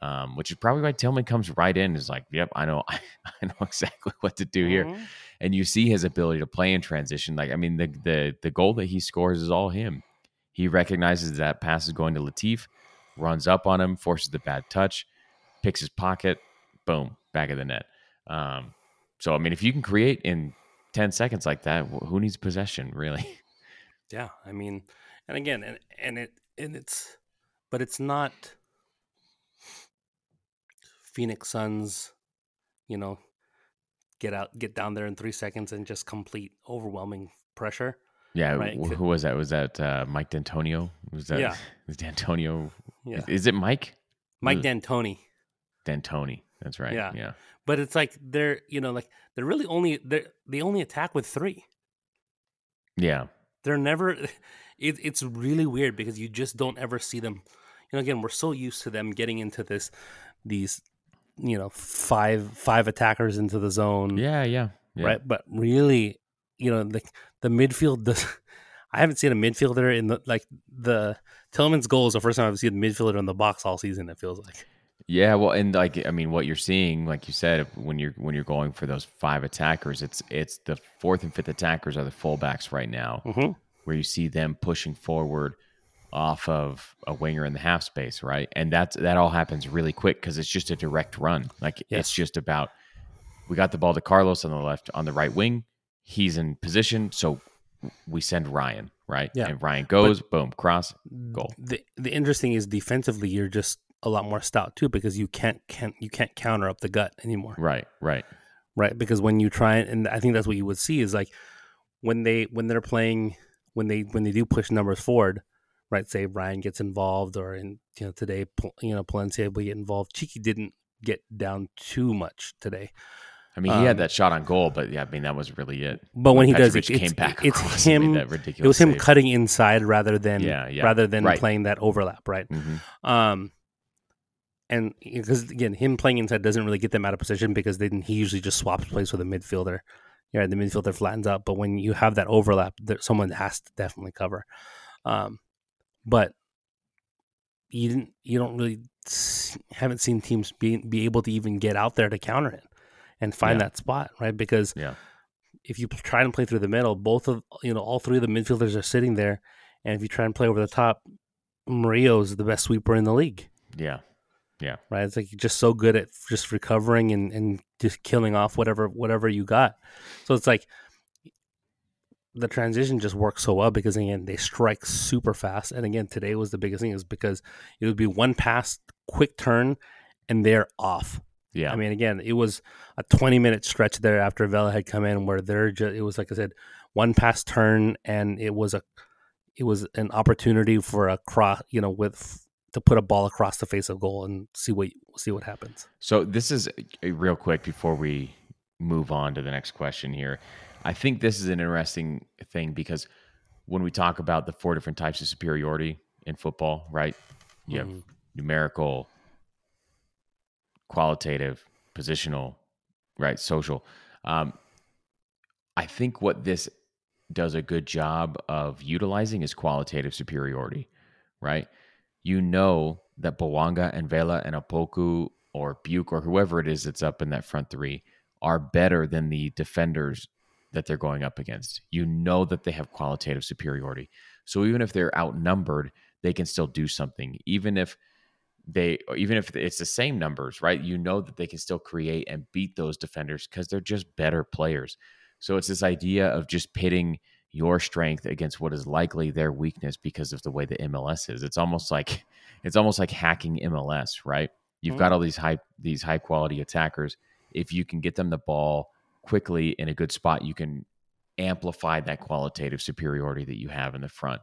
Um, which is probably why Tillman comes right in and is like, yep, I know I know exactly what to do mm-hmm. here. And you see his ability to play in transition. Like, I mean, the the the goal that he scores is all him. He recognizes that pass is going to Latif, runs up on him, forces the bad touch, picks his pocket, boom, back of the net. Um, so, I mean, if you can create in ten seconds like that, who needs possession, really? Yeah, I mean, and again, and, and it and it's, but it's not Phoenix Suns, you know, get out, get down there in three seconds and just complete overwhelming pressure. Yeah, right? Who was that? Was that uh, Mike D'Antonio? Was that yeah. was D'Antonio? Yeah. Is, is it Mike? Mike D'Antoni. D'Antoni. That's right. Yeah. yeah. But it's like they're, you know, like they're really only they they only attack with three. Yeah. They're never. It, it's really weird because you just don't ever see them. You know, again, we're so used to them getting into this, these. You know, five five attackers into the zone. Yeah, yeah, yeah. Right, but really, you know, like the, the midfield. Does, I haven't seen a midfielder in the like the Tillman's goal is the first time I've seen a midfielder in the box all season. It feels like. Yeah, well, and like I mean, what you're seeing, like you said, when you're when you're going for those five attackers, it's it's the fourth and fifth attackers are the fullbacks right now, mm-hmm. where you see them pushing forward off of a winger in the half space, right? And that's that all happens really quick because it's just a direct run. Like yes. It's just about we got the ball to Carlos on the left, on the right wing. He's in position, so we send Ryan, right? Yeah. And Ryan goes, but boom, cross, goal. The the interesting is defensively, you're just a lot more stout too because you can't can't you can't counter up the gut anymore. Right, right, right. Because when you try and I think that's what you would see is like when they when they're playing when they when they do push numbers forward. Right, say Ryan gets involved, or in you know today, you know Palencia will get involved. Cheeky didn't get down too much today. I mean, he um, had that shot on goal, but yeah, I mean that was really it. But when, when he Petrovic does, it, came it's, back it's him. That ridiculous it was him save. Cutting inside rather than yeah, yeah. rather than right. playing that overlap, right? Mm-hmm. Um, and because again, him playing inside doesn't really get them out of position because they didn't, he usually just swaps place with a midfielder. Yeah, the midfielder flattens out, but when you have that overlap, there, someone has to definitely cover. Um, But you didn't. You don't really haven't seen teams be be able to even get out there to counter it and find yeah. that spot, right? Because yeah. if you try and play through the middle, both of you know all three of the midfielders are sitting there, and if you try and play over the top, Murillo is the best sweeper in the league. Yeah, yeah, right. It's like you're just so good at just recovering and, and just killing off whatever whatever you got. So it's like. The transition just works so well because again they strike super fast, and again today was the biggest thing is because it would be one pass, quick turn, and they're off. Yeah, I mean again it was a twenty minute stretch there after Vela had come in where they're just it was like I said one pass turn and it was a it was an opportunity for a cross you know with to put a ball across the face of goal and see what see what happens. So this is real quick before we move on to the next question here. I think this is an interesting thing because when we talk about the four different types of superiority in football, right? You mm-hmm. have numerical, qualitative, positional, right? Social. Um, I think what this does a good job of utilizing is qualitative superiority, right? You know that Bouanga and Vela and Opoku or Buke or whoever it is that's up in that front three are better than the defenders that they're going up against. You know that they have qualitative superiority. So even if they're outnumbered, they can still do something. Even if they, even if it's the same numbers, right? You know that they can still create and beat those defenders because they're just better players. So it's this idea of just pitting your strength against what is likely their weakness because of the way the M L S is. It's almost like it's almost like hacking M L S, right? You've mm-hmm. got all these high these high quality attackers. If you can get them the ball quickly in a good spot, you can amplify that qualitative superiority that you have in the front.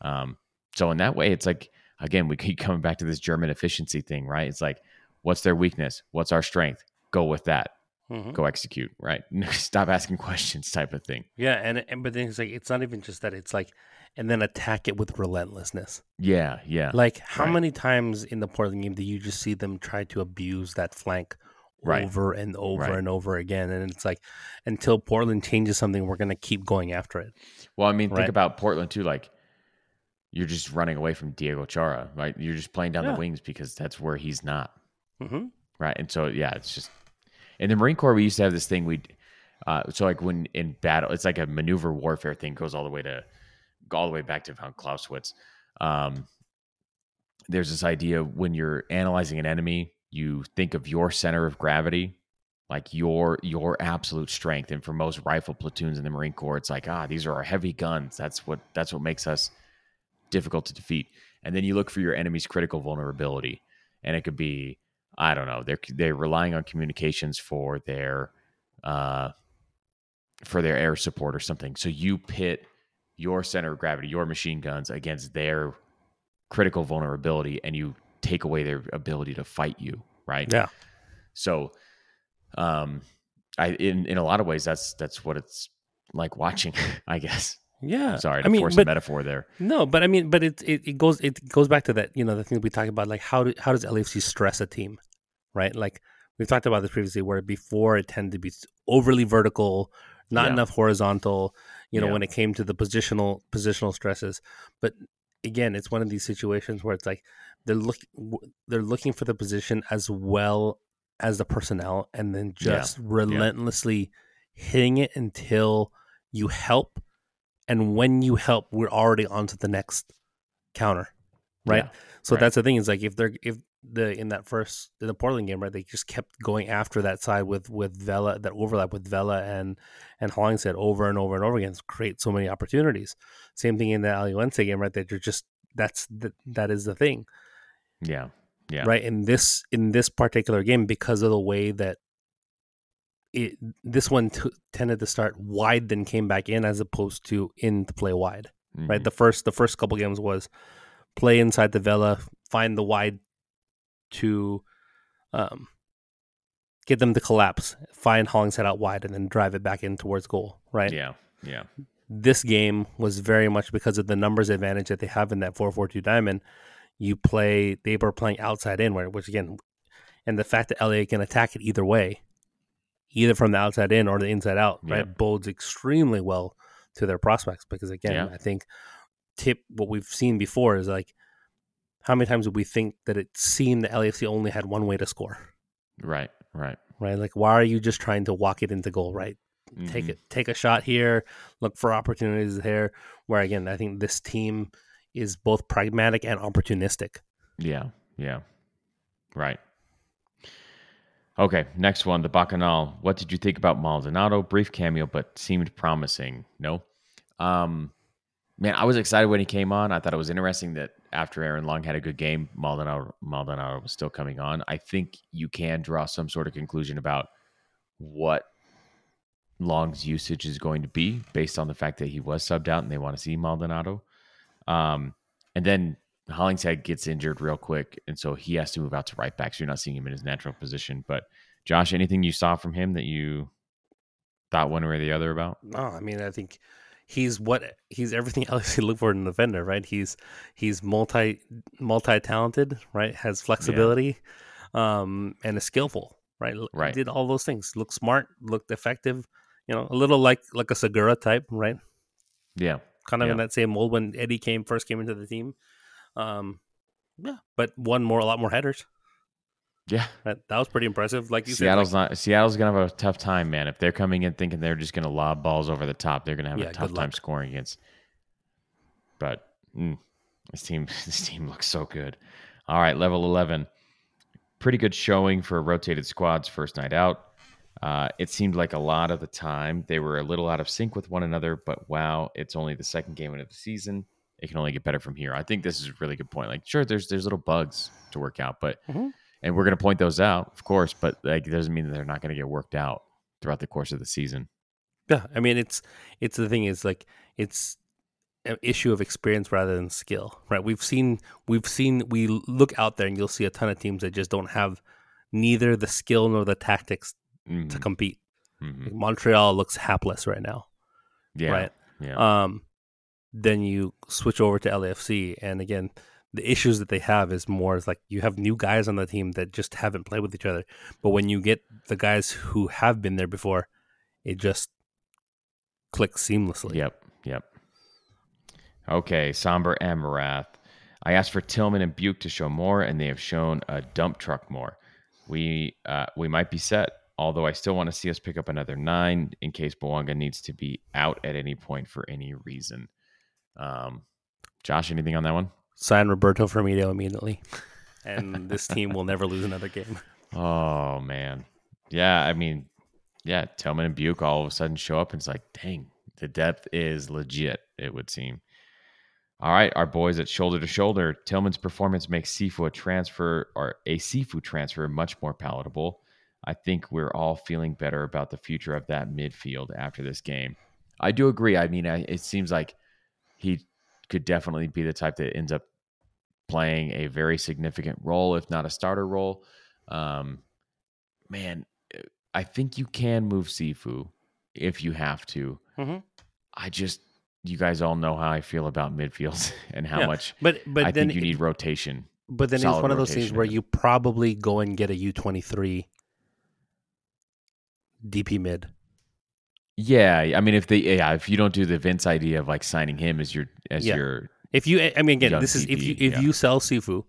Um, so in that way, it's like, again, we keep coming back to this German efficiency thing, right? It's like, what's their weakness? What's our strength? Go with that. Mm-hmm. Go execute, right? Stop asking questions type of thing. Yeah, and, and but then it's like, it's not even just that. It's like, and then attack it with relentlessness. Yeah, yeah. Like how right. many times in the Portland game do you just see them try to abuse that flank Right. over and over right. and over again? And it's like, until Portland changes something, we're going to keep going after it. Well, I mean, right? think about Portland too. Like, you're just running away from Diego Chara, right? You're just playing down yeah. the wings because that's where he's not. Mm-hmm. Right. And so, yeah, it's just, in the Marine Corps, we used to have this thing. We, uh, so like when in battle, it's like a maneuver warfare thing, goes all the way to, all the way back to von Clausewitz. Um, there's this idea when you're analyzing an enemy, you think of your center of gravity, like your your absolute strength. And for most rifle platoons in the Marine Corps, it's like, ah, these are our heavy guns. That's what that's what makes us difficult to defeat. And then you look for your enemy's critical vulnerability. And it could be, I don't know, they're they're relying on communications for their uh, for their air support or something. So you pit your center of gravity, your machine guns against their critical vulnerability, and you take away their ability to fight you, right? Yeah. So um, I in, in a lot of ways, that's that's what it's like watching, I guess. Yeah, I'm sorry to I mean, force but, a metaphor there. No, but I mean, but it, it it goes it goes back to that, you know, the thing that we talked about, like how do, how does L A F C stress a team, right? Like we've talked about this previously, where before it tended to be overly vertical, not yeah. enough horizontal, you know, yeah. when it came to the positional positional stresses. But again, it's one of these situations where it's like they're look they're looking for the position as well as the personnel, and then just yeah. relentlessly yeah. hitting it until you help. And when you help, we're already on to the next counter, right? Yeah, so right. that's the thing is like if they're if the in that first in the Portland game, right? They just kept going after that side with with Vela, that overlap with Vela and and Hollingshead over and over and over again to create so many opportunities. Same thing in the Alajuelense game, right? That you're just that's the, that is the thing, yeah, yeah, right. In this in this particular game, because of the way that. It, this one t- tended to start wide, then came back in, as opposed to in to play wide, mm-hmm. right? The first the first couple games was play inside the Vela, find the wide to um, get them to collapse, find Hollingshead out wide, and then drive it back in towards goal, right? Yeah, yeah. This game was very much because of the numbers advantage that they have in that four four two diamond. You play, they were playing outside in, which again, and the fact that L A can attack it either way. Either from the outside in or the inside out, yeah. right? Bodes extremely well to their prospects because, again, yeah. I think tip what we've seen before is like how many times did we think that it seemed that L A F C only had one way to score? Right, right, right. Like, why are you just trying to walk it into goal? Right, mm-hmm. take it, take a shot here, look for opportunities there. Where again, I think this team is both pragmatic and opportunistic. Yeah, yeah, right. Okay, next one, the Bacchanal. What did you think about Maldonado? Brief cameo, but seemed promising. No? Um, man, I was excited when he came on. I thought it was interesting that after Aaron Long had a good game, Maldonado, Maldonado was still coming on. I think you can draw some sort of conclusion about what Long's usage is going to be based on the fact that he was subbed out and they want to see Maldonado. Um, and then... Hollingshead gets injured real quick, and so he has to move out to right back, so you're not seeing him in his natural position. But, Josh, anything you saw from him that you thought one way or the other about? No, I mean, I think he's what he's everything else you look for in a defender, right? He's he's multi, multi-talented, right? Has flexibility yeah. um, and is skillful, right? right? He did all those things. Looked smart, looked effective, you know, a little like, like a Segura type, right? Yeah. Kind of yeah. in that same mold when Eddie came first came into the team. Um, yeah, but one more, a lot more headers. Yeah, that, that was pretty impressive. Like you Seattle's said, like, not Seattle's gonna have a tough time, man. If they're coming in thinking they're just gonna lob balls over the top, they're gonna have yeah, a tough time scoring against. But mm, this team, this team looks so good. All right, level eleven, pretty good showing for rotated squads first night out. Uh, it seemed like a lot of the time they were a little out of sync with one another. But wow, it's only the second game of the season. It can only get better from here. I think this is a really good point. Like, sure, there's there's little bugs to work out, but mm-hmm. and we're going to point those out, of course, but like it doesn't mean that they're not going to get worked out throughout the course of the season. Yeah, I mean, it's it's the thing is like it's an issue of experience rather than skill, right? We've seen we've seen we look out there and you'll see a ton of teams that just don't have neither the skill nor the tactics mm-hmm. to compete. Mm-hmm. Like Montreal looks hapless right now. Yeah. Right? Yeah. Um then you switch over to L A F C. And again, the issues that they have is more is like you have new guys on the team that just haven't played with each other. But when you get the guys who have been there before, it just clicks seamlessly. Yep, yep. Okay, Somber Amarath. I asked for Tillman and Buke to show more, and they have shown a dump truck more. We uh, we might be set, although I still want to see us pick up another nine in case Bouanga needs to be out at any point for any reason. Um, Josh, anything on that one? Sign Roberto Firmino immediately, and this team will never lose another game. Oh man, yeah. I mean, yeah. Tillman and Buke all of a sudden show up, and it's like, dang, the depth is legit. It would seem. All right, our boys at Shoulder to Shoulder. Tillman's performance makes Sifu a transfer or a Sifu transfer much more palatable. I think we're all feeling better about the future of that midfield after this game. I do agree. I mean, I, it seems like he could definitely be the type that ends up playing a very significant role, if not a starter role. Um, man, I think you can move Sifu if you have to. Mm-hmm. I just, you guys all know how I feel about midfields and how yeah, much but, but I then think you need rotation. But then it's one of those things where you probably go and get a U twenty-three D P mid. Yeah, I mean, if they, yeah, if you don't do the Vince idea of like signing him as your, as yeah. your, if you, I mean, again, this is D P, if you, if yeah. you sell Sifu,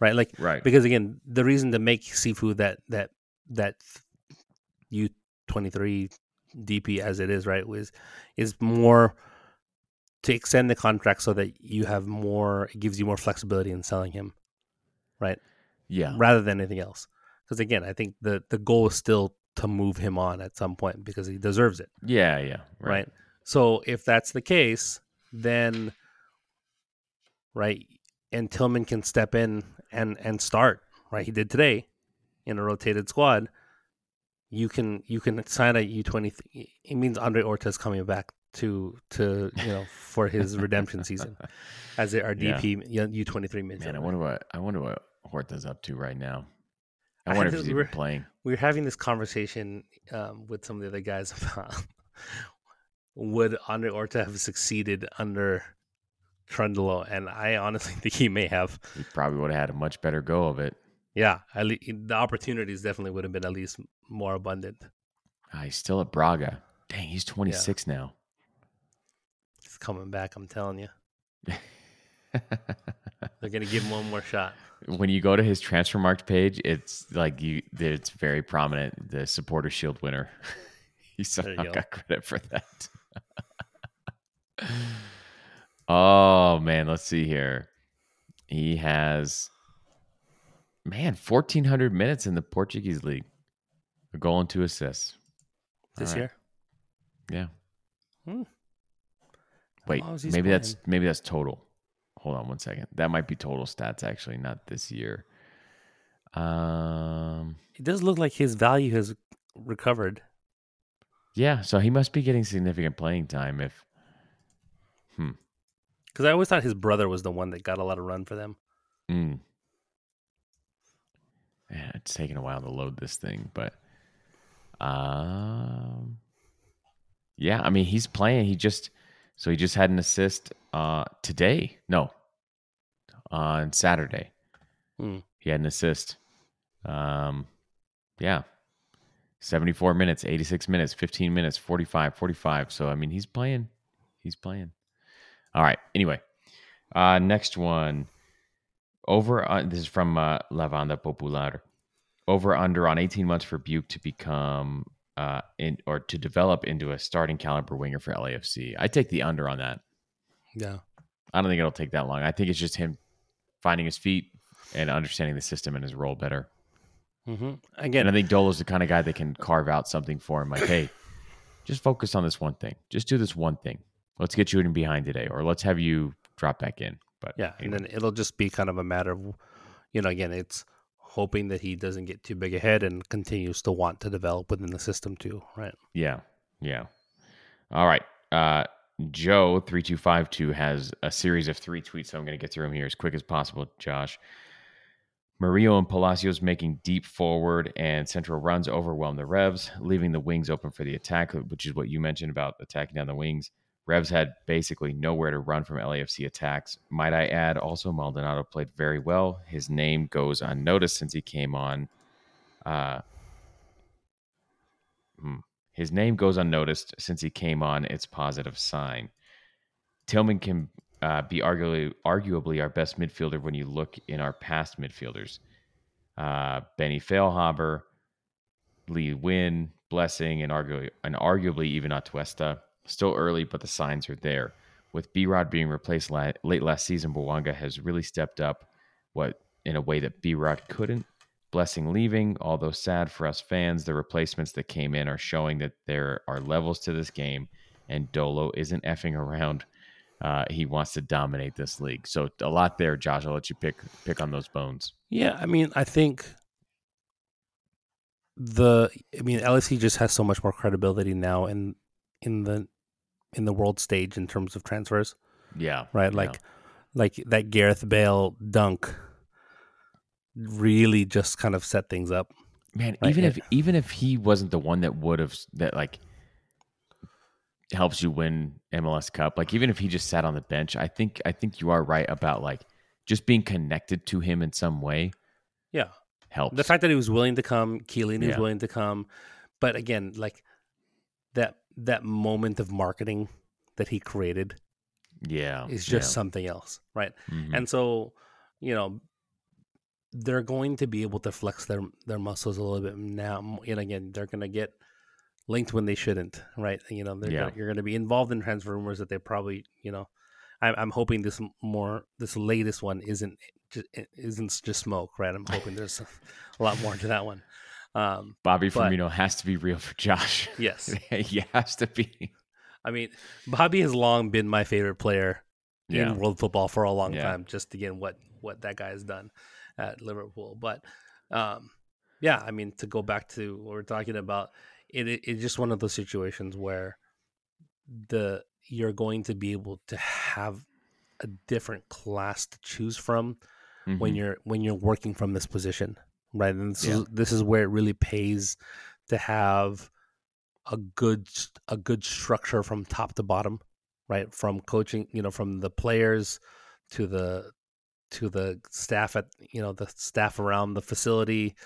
right? Like, right. Because again, the reason to make Sifu that that that U twenty-three D P as it is, right, was is more to extend the contract so that you have more, it gives you more flexibility in selling him, right? Yeah. Rather than anything else, because again, I think the the goal is still to move him on at some point because he deserves it. Yeah, yeah. Right. right? So if that's the case, then, right, and Tillman can step in and, and start, right? He did today in a rotated squad. You can you can sign a U twenty. It means Andre Horta is coming back to, to you know, for his redemption season as our D P yeah. U twenty-three midfielder. Man, I wonder what I wonder what Horta's up to right now. I wonder I if he's even playing. We were having this conversation um, with some of the other guys about would Andre Horta have succeeded under Trundolo, and I honestly think he may have. He probably would have had a much better go of it. Yeah, at least the opportunities definitely would have been at least more abundant. Ah, he's still at Braga. Dang, he's twenty-six yeah. now. He's coming back, I'm telling you. They're gonna give him one more shot. When you go to his transfer marked page, it's like you, it's very prominent. The Supporter Shield winner. He somehow go. got credit for that. Oh man, let's see here. He has, man, fourteen hundred minutes in the Portuguese league. A goal and two assists this right. year. Yeah. Hmm. Wait, maybe playing? that's maybe that's total. Hold on one second. That might be total stats, actually, not this year. Um, it does look like his value has recovered. Yeah, so he must be getting significant playing time. If, hmm, because I always thought his brother was the one that got a lot of run for them. Mm. Yeah, it's taking a while to load this thing, but um, yeah, I mean he's playing. He just so he just had an assist uh, today. No. on Saturday mm. he had an assist. Um, yeah, seventy-four minutes, eighty-six minutes, fifteen minutes, forty-five, forty-five. So I mean, he's playing. He's playing. All right. Anyway, uh, next one over. Uh, this is from uh, La Banda Popular. Over under on eighteen months for Buke to become uh, in or to develop into a starting caliber winger for L A F C. I take the under on that. Yeah, I don't think it'll take that long. I think it's just him finding his feet and understanding the system and his role better. Mm-hmm. Again, and I think Dolo's the kind of guy that can carve out something for him. Like, hey, just focus on this one thing. Just do this one thing. Let's get you in behind today, or let's have you drop back in. But yeah, anyway. And then it'll just be kind of a matter of, you know, again, it's hoping that he doesn't get too big ahead and continues to want to develop within the system too, right? Yeah, yeah. All right. Uh, Joe three two five two has a series of three tweets, so I'm going to get through them here as quick as possible, Josh. Murillo and Palacios making deep forward and central runs overwhelm the Revs, leaving the wings open for the attack, which is what you mentioned about attacking down the wings. Revs had basically nowhere to run from L A F C attacks. Might I add, also Maldonado played very well. His name goes unnoticed since he came on. Uh, hmm. His name goes unnoticed since he came on. It's positive sign. Tillman can uh, be arguably arguably our best midfielder when you look in our past midfielders. Uh, Benny Failhaber, Lee Wynn, Blessing, and arguably, and arguably even Atuesta. Still early, but the signs are there. With B-Rod being replaced la- late last season, Bouanga has really stepped up what in a way that B-Rod couldn't. Blessing leaving, although sad for us fans, the replacements that came in are showing that there are levels to this game, and Dolo isn't effing around. Uh, he wants to dominate this league. So a lot there, Josh. I'll let you pick pick on those bones. Yeah, I mean, I think the I mean L A F C just has so much more credibility now in in the in the world stage in terms of transfers. Yeah. Right? Like yeah. like that Gareth Bale dunk really just kind of set things up. Man, like, even it, if even if he wasn't the one that would have that like helps you win M L S Cup. Like even if he just sat on the bench, I think I think you are right about like just being connected to him in some way. Yeah, helps. The fact that he was willing to come, Chiellini yeah. was willing to come, but again, like that that moment of marketing that he created, yeah, is just yeah. something else, right? Mm-hmm. And so, you know, they're going to be able to flex their their muscles a little bit now. And again, they're going to get linked when they shouldn't, right? You know, they're yeah. gonna, you're going to be involved in transfer rumors that they probably, you know, I'm, I'm hoping this more, this latest one isn't just, isn't just smoke, right? I'm hoping there's a lot more to that one. Um, Bobby but, Firmino has to be real for Josh. Yes, he has to be. I mean, Bobby has long been my favorite player yeah. in world football for a long yeah. time. Just again, what what that guy has done at Liverpool, but um, yeah, I mean, to go back to what we're talking about. It, it it's just one of those situations where the you're going to be able to have a different class to choose from mm-hmm. when you're when you're working from this position, right? And this, yeah. is, this is where it really pays to have a good a good structure from top to bottom, right? From coaching, you know, from the players to the to the staff at you know the staff around the facility.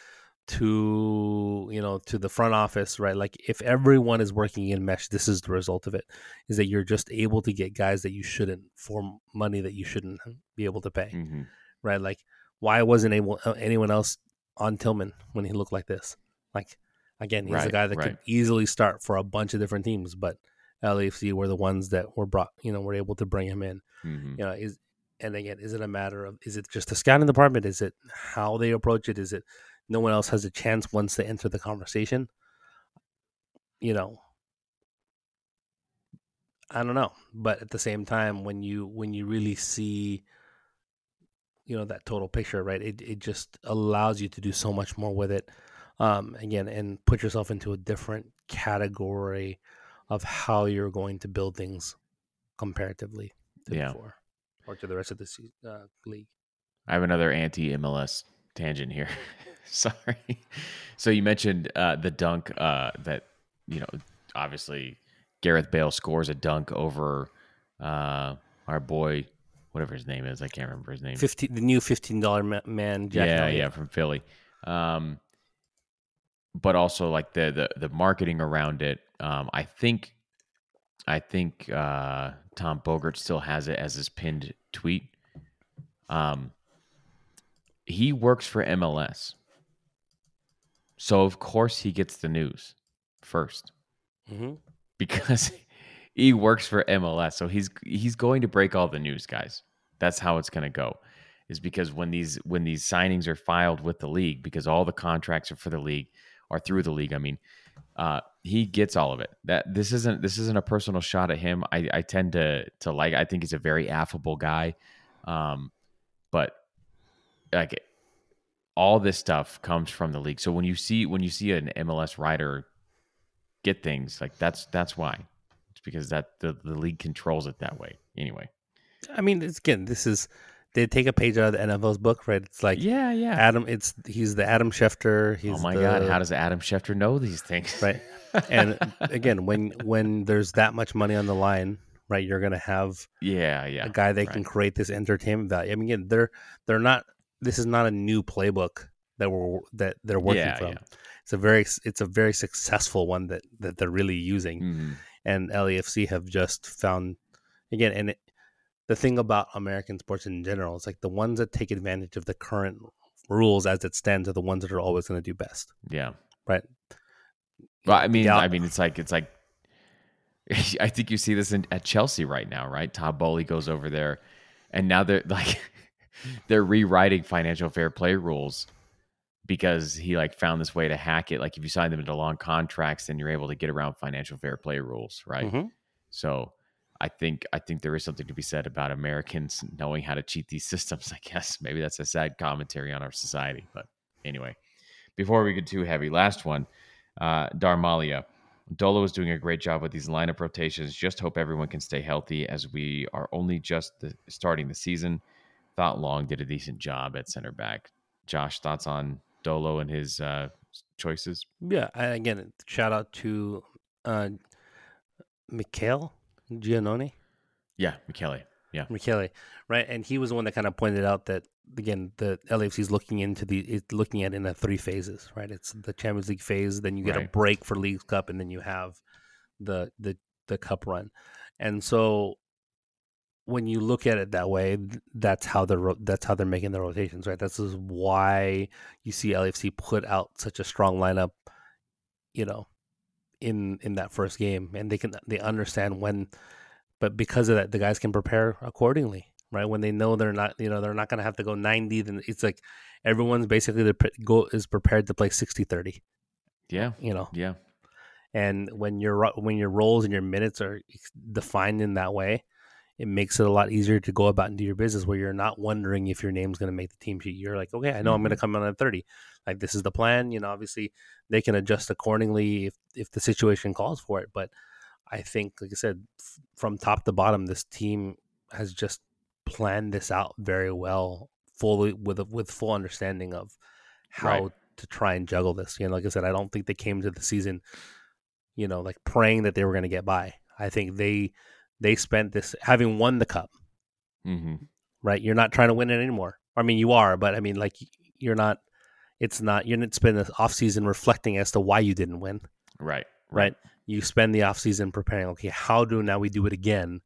To you know to the front office, right? Like if everyone is working in mesh, this is the result of it, is that you're just able to get guys that you shouldn't for money that you shouldn't be able to pay, mm-hmm. right? Like why wasn't able anyone else on Tillman when he looked like this? Like again, he's right, a guy that right. could easily start for a bunch of different teams, but L A F C were the ones that were brought, you know, were able to bring him in. Mm-hmm. You know, is and again, is it a matter of is it just the scouting department? Is it how they approach it? Is it no one else has a chance once they enter the conversation? You know, I don't know. But at the same time, when you when you really see, you know, that total picture, right, it it just allows you to do so much more with it. Um, again, and put yourself into a different category of how you're going to build things comparatively to yeah. before or to the rest of the uh, league. I have another anti-M L S tangent here. Sorry. So you mentioned uh, the dunk uh, that, you know, obviously Gareth Bale scores a dunk over uh, our boy, whatever his name is. I can't remember his name. fifteen the new fifteen dollars man. Jack yeah, Nelly. yeah, from Philly. Um, but also like the the, the marketing around it. Um, I think I think uh, Tom Bogert still has it as his pinned tweet. Um, he works for M L S. So, of course, he gets the news first mm-hmm. because he works for M L S. So he's he's going to break all the news, guys. That's how it's going to go, is because when these when these signings are filed with the league, because all the contracts are for the league or through the league. I mean, uh, he gets all of it. That this isn't this isn't a personal shot at him. I, I tend to to like. I think he's a very affable guy, um, but like it. All this stuff comes from the league. So when you see when you see an M L S writer get things like that's that's why it's because that the, the league controls it that way. Anyway, I mean, it's, again, this is they take a page out of the N F L's book, right? It's like yeah, yeah. Adam, it's he's the Adam Schefter. He's oh my the, god, how does Adam Schefter know these things, right? And again, when when there's that much money on the line, right? You're gonna have yeah, yeah, a guy that right. can create this entertainment value. I mean, again, they're they're not. This is not a new playbook that we're that they're working yeah, from. Yeah. It's a very it's a very successful one that, that they're really using, mm-hmm. and L A F C have just found again. And it, the thing about American sports in general is like the ones that take advantage of the current rules as it stands are the ones that are always going to do best. Yeah, right. Well, I mean, yeah. I mean, it's like it's like I think you see this in, at Chelsea right now, right? Todd Boehly goes over there, and now they're like. They're rewriting financial fair play rules because he like found this way to hack it. Like if you sign them into long contracts, then you're able to get around financial fair play rules, right? Mm-hmm. So I think I think there is something to be said about Americans knowing how to cheat these systems, I guess. Maybe that's a sad commentary on our society. But anyway, before we get too heavy, last one, uh, Darmalia. Dolo is doing a great job with these lineup rotations. Just hope everyone can stay healthy as we are only just the, starting the season. Thought Long did a decent job at center back. Josh, thoughts on Dolo and his uh, choices? Yeah, I, again, shout out to uh, Michele Giannone. Yeah, Michele. Yeah, Michele. Right, and he was the one that kind of pointed out that again the L A F C is looking into the is looking at in the three phases. Right, it's the Champions League phase, then you get right. a break for League Cup, and then you have the the the cup run. And so when you look at it that way, that's how they're that's how they're making their rotations. Right, that's why you see L A F C put out such a strong lineup. You know, in in that first game, and they can they understand when. But because of that, the guys can prepare accordingly, right? When they know they're not, you know, they're not going to have to go ninety, then it's like everyone's basically the goal is prepared to play sixty thirty. Yeah. You know. Yeah. And when your when your roles and your minutes are defined in that way, it makes it a lot easier to go about and do your business where you're not wondering if your name's going to make the team sheet. You're like, okay, I know mm-hmm. I'm going to come in at thirty. Like, this is the plan. You know, obviously they can adjust accordingly if if the situation calls for it, but I think, like I said, f- from top to bottom, this team has just planned this out very well, fully with a, with full understanding of how right. to try and juggle this. You know, like I said, I don't think they came to the season, you know, like praying that they were going to get by. I think they they spent this having won the cup, mm-hmm. right? You're not trying to win it anymore. I mean, you are, but I mean, like you're not. It's not. You're not spending the off season reflecting as to why you didn't win. Right. Right. You spend the offseason preparing, okay, how do now we do it again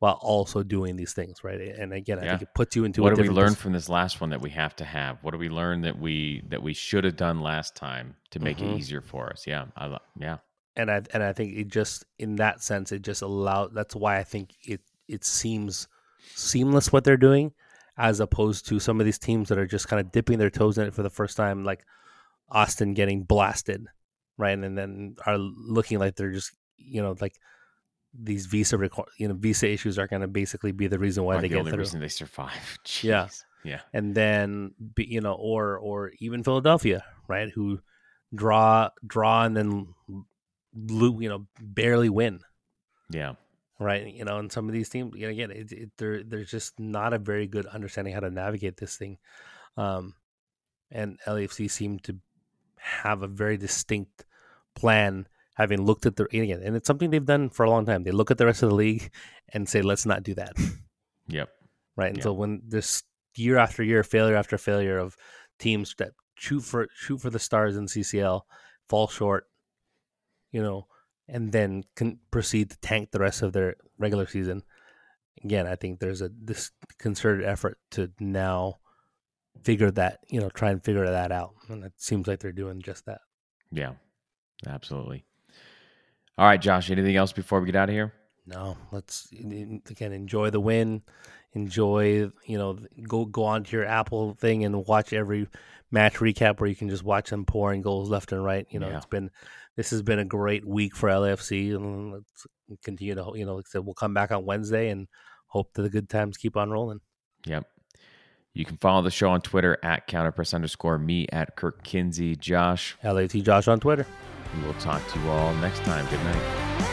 while also doing these things, right? And again, I yeah. think it puts you into what a different... What did we learn from this last one that we have to have? What did we learn that we that we should have done last time to make mm-hmm. it easier for us? Yeah, I, yeah. And I and I think it just, in that sense, it just allowed... That's why I think it, it seems seamless what they're doing as opposed to some of these teams that are just kind of dipping their toes in it for the first time, like Austin getting blasted. Right, and then are looking like they're just, you know, like these visa, reco- you know, visa issues are going to basically be the reason why are they the get only through. Reason they survive. Jeez. Yeah, yeah. And then, you know, or or even Philadelphia, right, who draw, draw, and then, you know, barely win. Yeah. Right, you know, and some of these teams, you know, again, it, it, they're there's just not a very good understanding how to navigate this thing, um, and L A F C seemed to have a very distinct plan, having looked at the again, and it's something they've done for a long time. They look at the rest of the league and say, "Let's not do that." Yep. Right. And yep. so when this year after year, failure after failure of teams that shoot for shoot for the stars in C C L, fall short, you know, and then can proceed to tank the rest of their regular season. Again, I think there's a this concerted effort to now figure that, you know, try and figure that out. And it seems like they're doing just that. Yeah, absolutely. All right, Josh, anything else before we get out of here? No, let's, again, enjoy the win. Enjoy, you know, go go on to your Apple thing and watch every match recap where you can just watch them pouring goals left and right. You know, yeah. it's been, this has been a great week for L A F C. And let's continue to, you know, like I said, we'll come back on Wednesday and hope that the good times keep on rolling. Yep. You can follow the show on Twitter at counterpress underscore me at Kirk Kinsey, Josh. L A T Josh on Twitter. We will talk to you all next time. Good night.